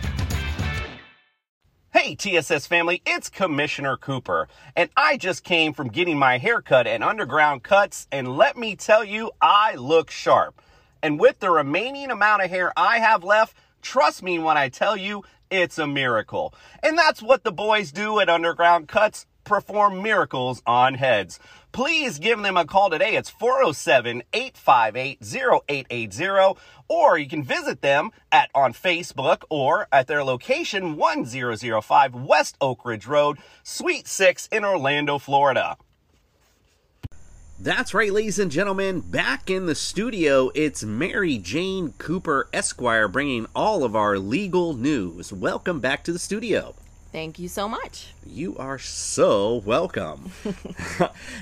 Hey, TSS family, it's Commissioner Cooper, and I just came from getting my haircut at Underground Cuts, and let me tell you, I look sharp. And with the remaining amount of hair I have left, trust me when I tell you, it's a miracle. And that's what the boys do at Underground Cuts, perform miracles on heads. Please give them a call today. It's 407-858-0880, or you can visit them on Facebook or at their location, 1005 West Oak Ridge Road, Suite 6 in Orlando, Florida. That's right, ladies and gentlemen. Back in the studio, it's Mary Jane Cooper Esquire bringing all of our legal news. Welcome back to the studio. Thank you so much. You are so welcome.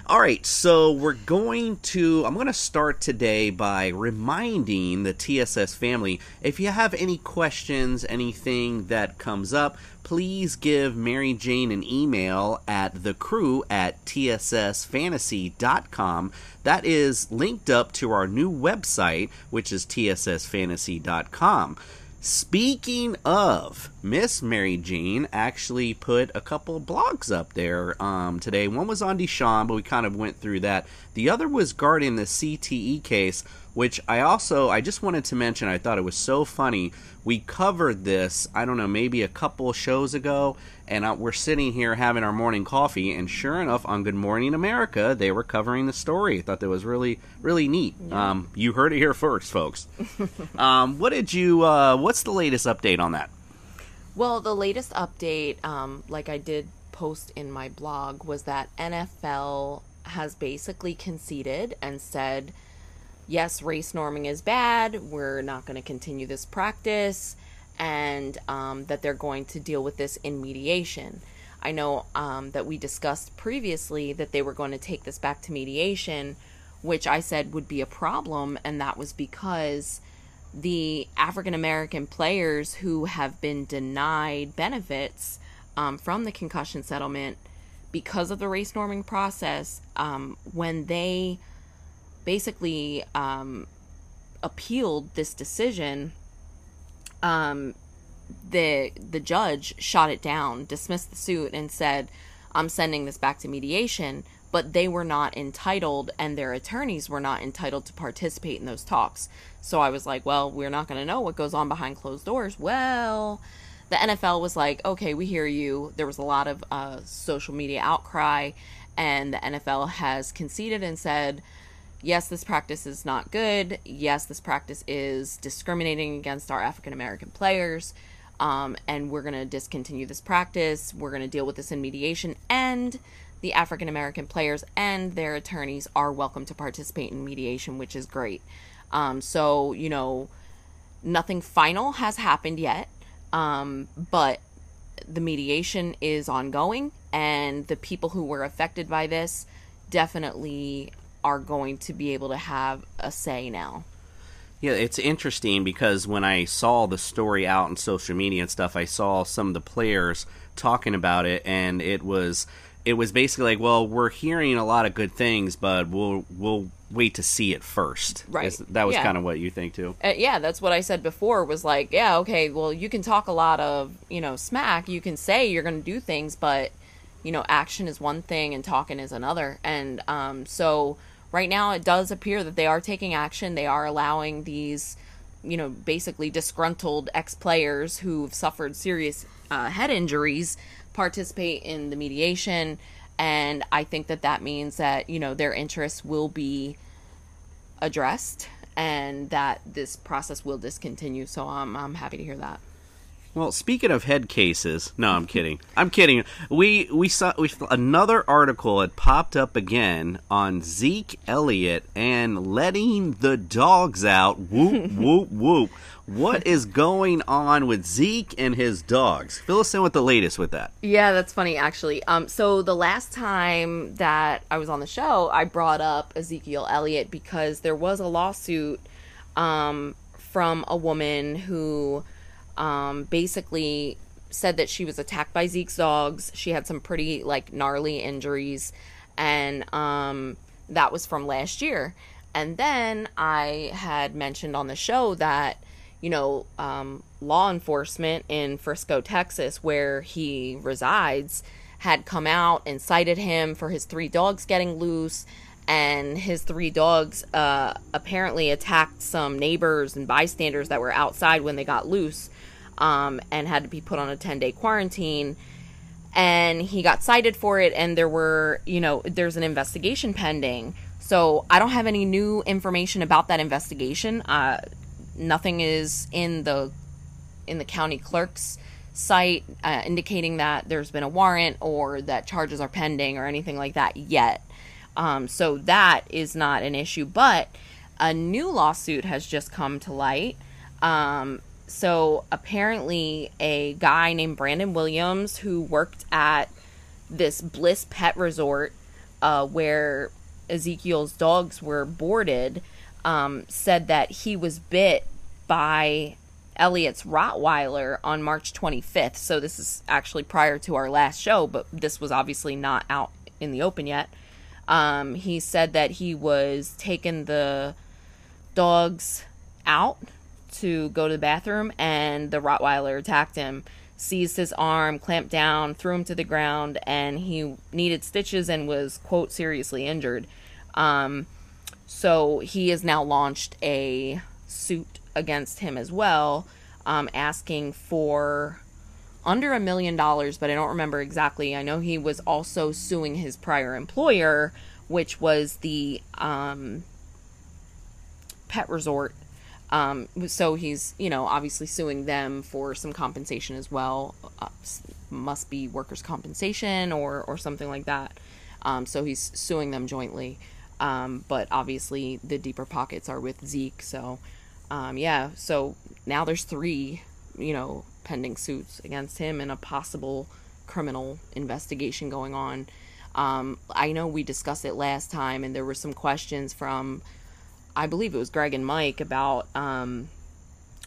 All right, so I'm going to start today by reminding the TSS family, if you have any questions, anything that comes up, please give Mary Jane an email at thecrew@tssfantasy.com. That is linked up to our new website, which is tssfantasy.com. Speaking of, Miss Mary Jane actually put a couple blogs up there today. One was on Deshaun, but we kind of went through that. The other was guarding the CTE case, which I just wanted to mention. I thought it was so funny. We covered this, I don't know, maybe a couple shows ago, and we're sitting here having our morning coffee, and sure enough, on Good Morning America, they were covering the story. I thought that was really, really neat. Yeah. You heard it here first, folks. What's the latest update on that? Well, the latest update, like I did post in my blog, was that NFL has basically conceded and said, yes, race norming is bad, we're not going to continue this practice, and that they're going to deal with this in mediation. I know that we discussed previously that they were going to take this back to mediation, which I said would be a problem, and that was because the African-American players who have been denied benefits from the concussion settlement because of the race norming process, when they basically appealed this decision, the judge shot it down, dismissed the suit, and said, I'm sending this back to mediation, but they were not entitled, and their attorneys were not entitled to participate in those talks. So I was like, well, we're not going to know what goes on behind closed doors. Well, the NFL was like, okay, we hear you. There was a lot of social media outcry, and the NFL has conceded and said, yes, this practice is not good. Yes, this practice is discriminating against our African-American players. And we're going to discontinue this practice. We're going to deal with this in mediation. And the African-American players and their attorneys are welcome to participate in mediation, which is great. So, you know, nothing final has happened yet. But the mediation is ongoing. And the people who were affected by this definitely are going to be able to have a say now. Yeah, it's interesting because when I saw the story out on social media and stuff, I saw some of the players talking about it, and it was basically like, well, we're hearing a lot of good things, but we'll wait to see it first. Right. That was kind of what you think too. Yeah, that's what I said before, was like, yeah, okay, well, you can talk a lot of, you know, smack, you can say you're going to do things, but, you know, action is one thing and talking is another. And so right now it does appear that they are taking action. They are allowing these, you know, basically disgruntled ex-players who've suffered serious head injuries participate in the mediation. And I think that that means that, you know, their interests will be addressed and that this process will discontinue. So I'm happy to hear that. Well, speaking of head cases, no, I'm kidding. I'm kidding. We saw another article had popped up again on Zeke Elliott and letting the dogs out. Whoop, whoop, whoop. What is going on with Zeke and his dogs? Fill us in with the latest with that. Yeah, that's funny, actually. So the last time that I was on the show, I brought up Ezekiel Elliott because there was a lawsuit from a woman who basically said that she was attacked by Zeke's dogs. She had some pretty, like, gnarly injuries, and that was from last year. And then I had mentioned on the show that, you know, law enforcement in Frisco, Texas, where he resides, had come out and cited him for his three dogs getting loose, and his three dogs apparently attacked some neighbors and bystanders that were outside when they got loose. And had to be put on a 10-day quarantine, and he got cited for it, and there's an investigation pending. So I don't have any new information about that investigation. Nothing is in the county clerk's site indicating that there's been a warrant or that charges are pending or anything like that yet. So that is not an issue, but a new lawsuit has just come to light. So apparently a guy named Brandon Williams, who worked at this Bliss Pet Resort where Ezekiel's dogs were boarded, said that he was bit by Elliott's Rottweiler on March 25th. So this is actually prior to our last show, but this was obviously not out in the open yet. He said that he was taking the dogs out to go to the bathroom, and the Rottweiler attacked him, seized his arm, clamped down, threw him to the ground, and he needed stitches and was, quote, seriously injured. So he has now launched a suit against him as well, asking for under $1 million, but I don't remember exactly. I know he was also suing his prior employer, which was the pet resort. So he's, you know, obviously suing them for some compensation as well. Must be workers' compensation or something like that. So he's suing them jointly. But obviously the deeper pockets are with Zeke. So, so now there's three, you know, pending suits against him and a possible criminal investigation going on. I know we discussed it last time, and there were some questions from, I believe it was Greg and Mike, about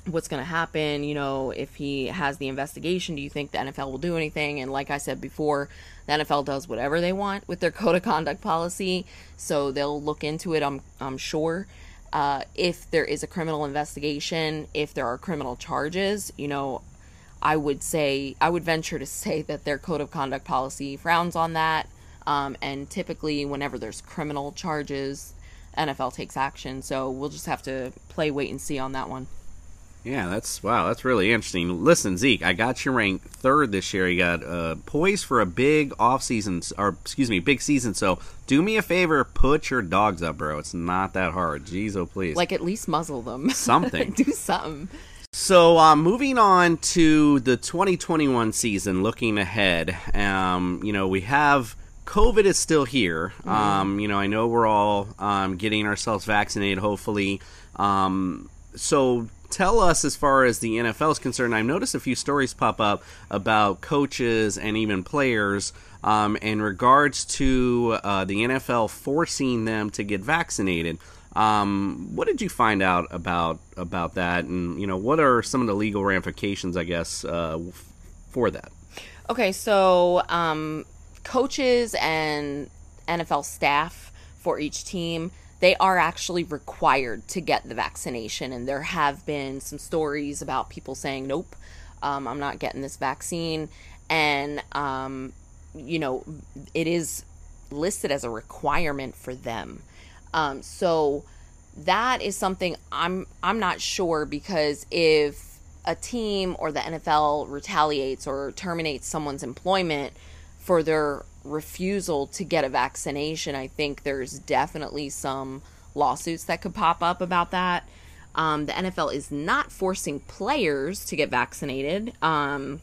what's going to happen, you know, if he has the investigation, do you think the NFL will do anything? And like I said before, the NFL does whatever they want with their code of conduct policy, so they'll look into it, I'm sure. If there is a criminal investigation, if there are criminal charges, you know, I would venture to say that their code of conduct policy frowns on that, and typically whenever there's criminal charges, NFL takes action, so we'll just have to play wait and see on that one. Yeah, that's really interesting. Listen, Zeke, I got you ranked third this year. You got poised for a big big season. So do me a favor, put your dogs up, bro. It's not that hard. Jeez, oh please. Like, at least muzzle them. Something. Do something. So moving on to the 2021 season, looking ahead, you know, we have COVID is still here. Mm-hmm. You know, I know we're all getting ourselves vaccinated, hopefully. So tell us, as far as the NFL is concerned, I've noticed a few stories pop up about coaches and even players in regards to the NFL forcing them to get vaccinated. What did you find out about that? And, you know, what are some of the legal ramifications, I guess, for that? Okay, so coaches and NFL staff for each team, they are actually required to get the vaccination, and there have been some stories about people saying, nope, I'm not getting this vaccine, and, you know, it is listed as a requirement for them. So that is something I'm not sure, because if a team or the NFL retaliates or terminates someone's employment for their refusal to get a vaccination, I think there's definitely some lawsuits that could pop up about that. The NFL is not forcing players to get vaccinated, and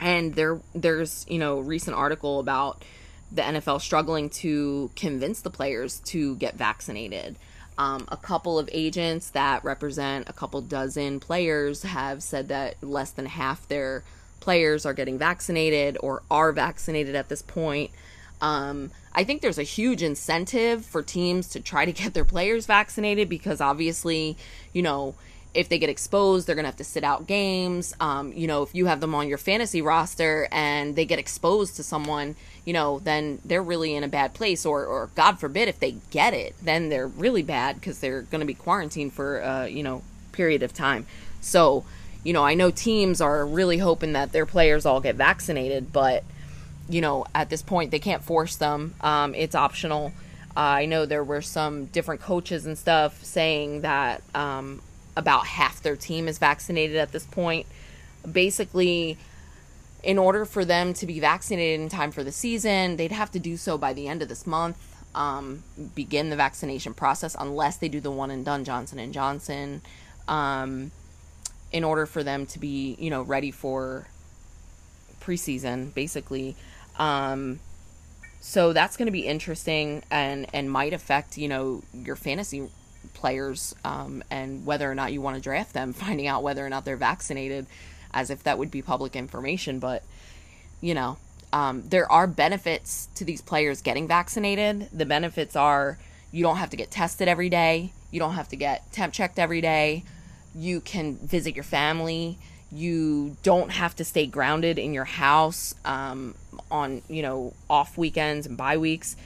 there's, you know, recent article about the NFL struggling to convince the players to get vaccinated. A couple of agents that represent a couple dozen players have said that less than half their players are getting vaccinated or are vaccinated at this point. I think there's a huge incentive for teams to try to get their players vaccinated, because obviously, you know, if they get exposed, they're going to have to sit out games. You know, if you have them on your fantasy roster and they get exposed to someone, you know, then they're really in a bad place. Or God forbid, if they get it, then they're really bad, because they're going to be quarantined for, you know, period of time. So, you know, I know teams are really hoping that their players all get vaccinated, but, you know, at this point, they can't force them. It's optional. I know there were some different coaches and stuff saying that about half their team is vaccinated at this point. Basically, in order for them to be vaccinated in time for the season, they'd have to do so by the end of this month, begin the vaccination process, unless they do the one and done Johnson & Johnson, in order for them to be, you know, ready for preseason, basically. So that's going to be interesting, and might affect, you know, your fantasy players, and whether or not you want to draft them, finding out whether or not they're vaccinated, as if that would be public information. But, you know, there are benefits to these players getting vaccinated. The benefits are you don't have to get tested every day. You don't have to get temp checked every day. You can visit your family. You don't have to stay grounded in your house on, you know, off weekends and bye weeks.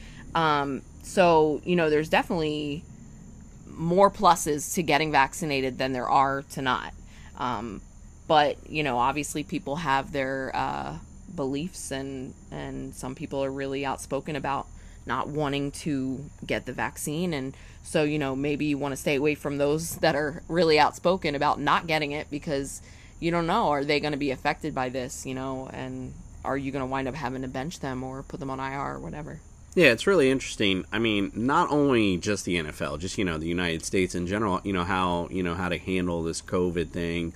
So, you know, there's definitely more pluses to getting vaccinated than there are to not. But, you know, obviously people have their beliefs, and some people are really outspoken about not wanting to get the vaccine, and so, you know, maybe you want to stay away from those that are really outspoken about not getting it, because you don't know, are they going to be affected by this, you know, and are you going to wind up having to bench them or put them on IR or whatever? Yeah, it's really interesting. I mean, not only just the NFL, just, you know, the United States in general, you know, how to handle this COVID thing.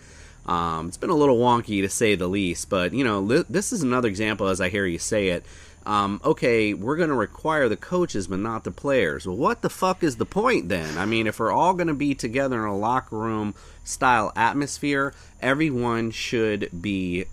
It's been a little wonky, to say the least, but, you know, this is another example, as I hear you say it. Okay, we're going to require the coaches, but not the players. Well, what the fuck is the point then? I mean, if we're all going to be together in a locker room style atmosphere, everyone should be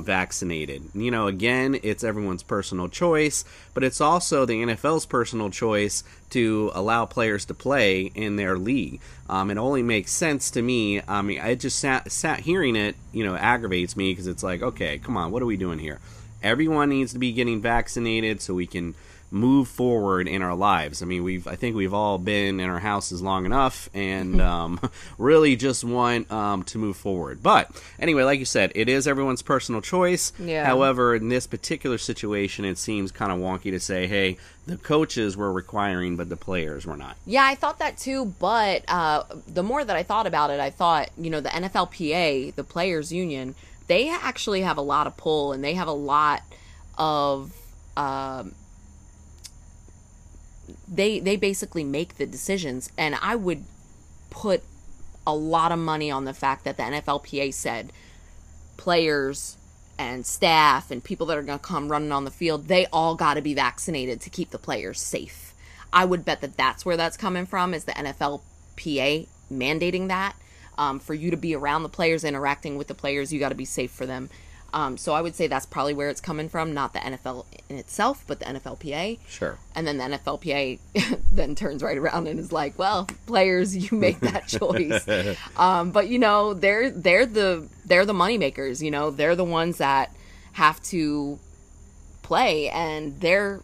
vaccinated. You know, again, it's everyone's personal choice, but it's also the NFL's personal choice to allow players to play in their league. It only makes sense to me. I mean, I just sat hearing it, you know, aggravates me, because it's like, okay, come on, what are we doing here? Everyone needs to be getting vaccinated so we can move forward in our lives. I mean, I think we've all been in our houses long enough, and really just want to move forward. But anyway, like you said, it is everyone's personal choice. Yeah. However, in this particular situation, it seems kind of wonky to say, hey, the coaches were requiring, but the players were not. Yeah, I thought that too, but the more that I thought about it, I thought, you know, the NFLPA, the Players Union, they actually have a lot of pull, and they have a lot of... They basically make the decisions, and I would put a lot of money on the fact that the NFLPA said players and staff and people that are going to come running on the field, they all got to be vaccinated to keep the players safe. I would bet that that's where that's coming from, is the NFLPA mandating that. For you to be around the players, interacting with the players, you got to be safe for them. So I would say that's probably where it's coming from, not the NFL in itself, but the NFLPA. Sure. And then the NFLPA then turns right around and is like, well, players, you make that choice. But, you know, they're the moneymakers, you know. They're the ones that have to play, and their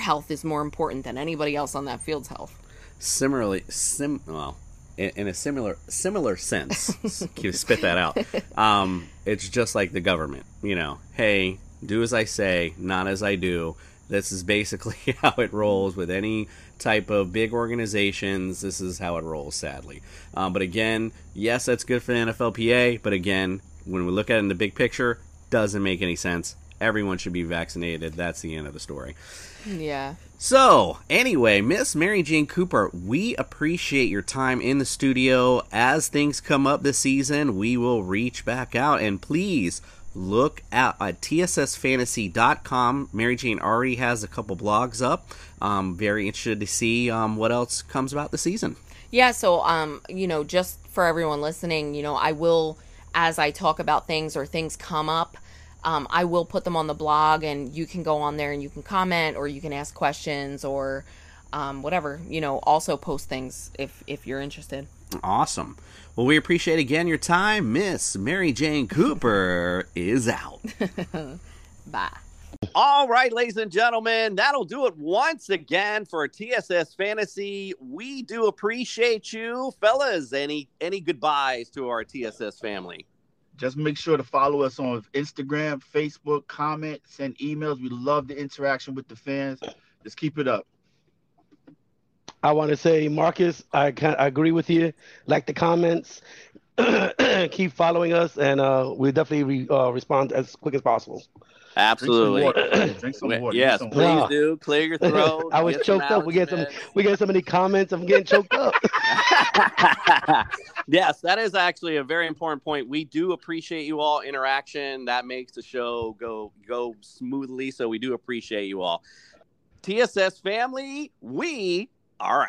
health is more important than anybody else on that field's health. In a similar sense, spit that out. It's just like the government, you know. Hey, do as I say, not as I do. This is basically how it rolls with any type of big organizations. This is how it rolls, sadly. But again, yes, that's good for the NFLPA. But again, when we look at it in the big picture, doesn't make any sense. Everyone should be vaccinated. That's the end of the story. Yeah. So, anyway, Miss Mary Jane Cooper, we appreciate your time in the studio. As things come up this season, we will reach back out. And please look at TSSFantasy.com. Mary Jane already has a couple blogs up. I'm very interested to see what else comes about this season. Yeah, so, you know, just for everyone listening, you know, I will, as I talk about things or things come up, I will put them on the blog, and you can go on there and you can comment, or you can ask questions, or whatever, you know, also post things if you're interested. Awesome. Well, we appreciate again your time. Miss Mary Jane Cooper is out. Bye. All right, ladies and gentlemen, that'll do it once again for TSS Fantasy. We do appreciate you, fellas. Any goodbyes to our TSS family? Just make sure to follow us on Instagram, Facebook, comment, send emails. We love the interaction with the fans. Just keep it up. I want to say, Marcus, I agree with you. Like the comments. Keep following us, and we'll definitely respond as quick as possible. Absolutely. Drink some water. Yes, please do. Clear your throat. I was choked up. We get so many comments. I'm getting choked up. Yes, that is actually a very important point. We do appreciate you all interaction. That makes the show go smoothly. So we do appreciate you all. TSS family, we are out.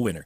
winner.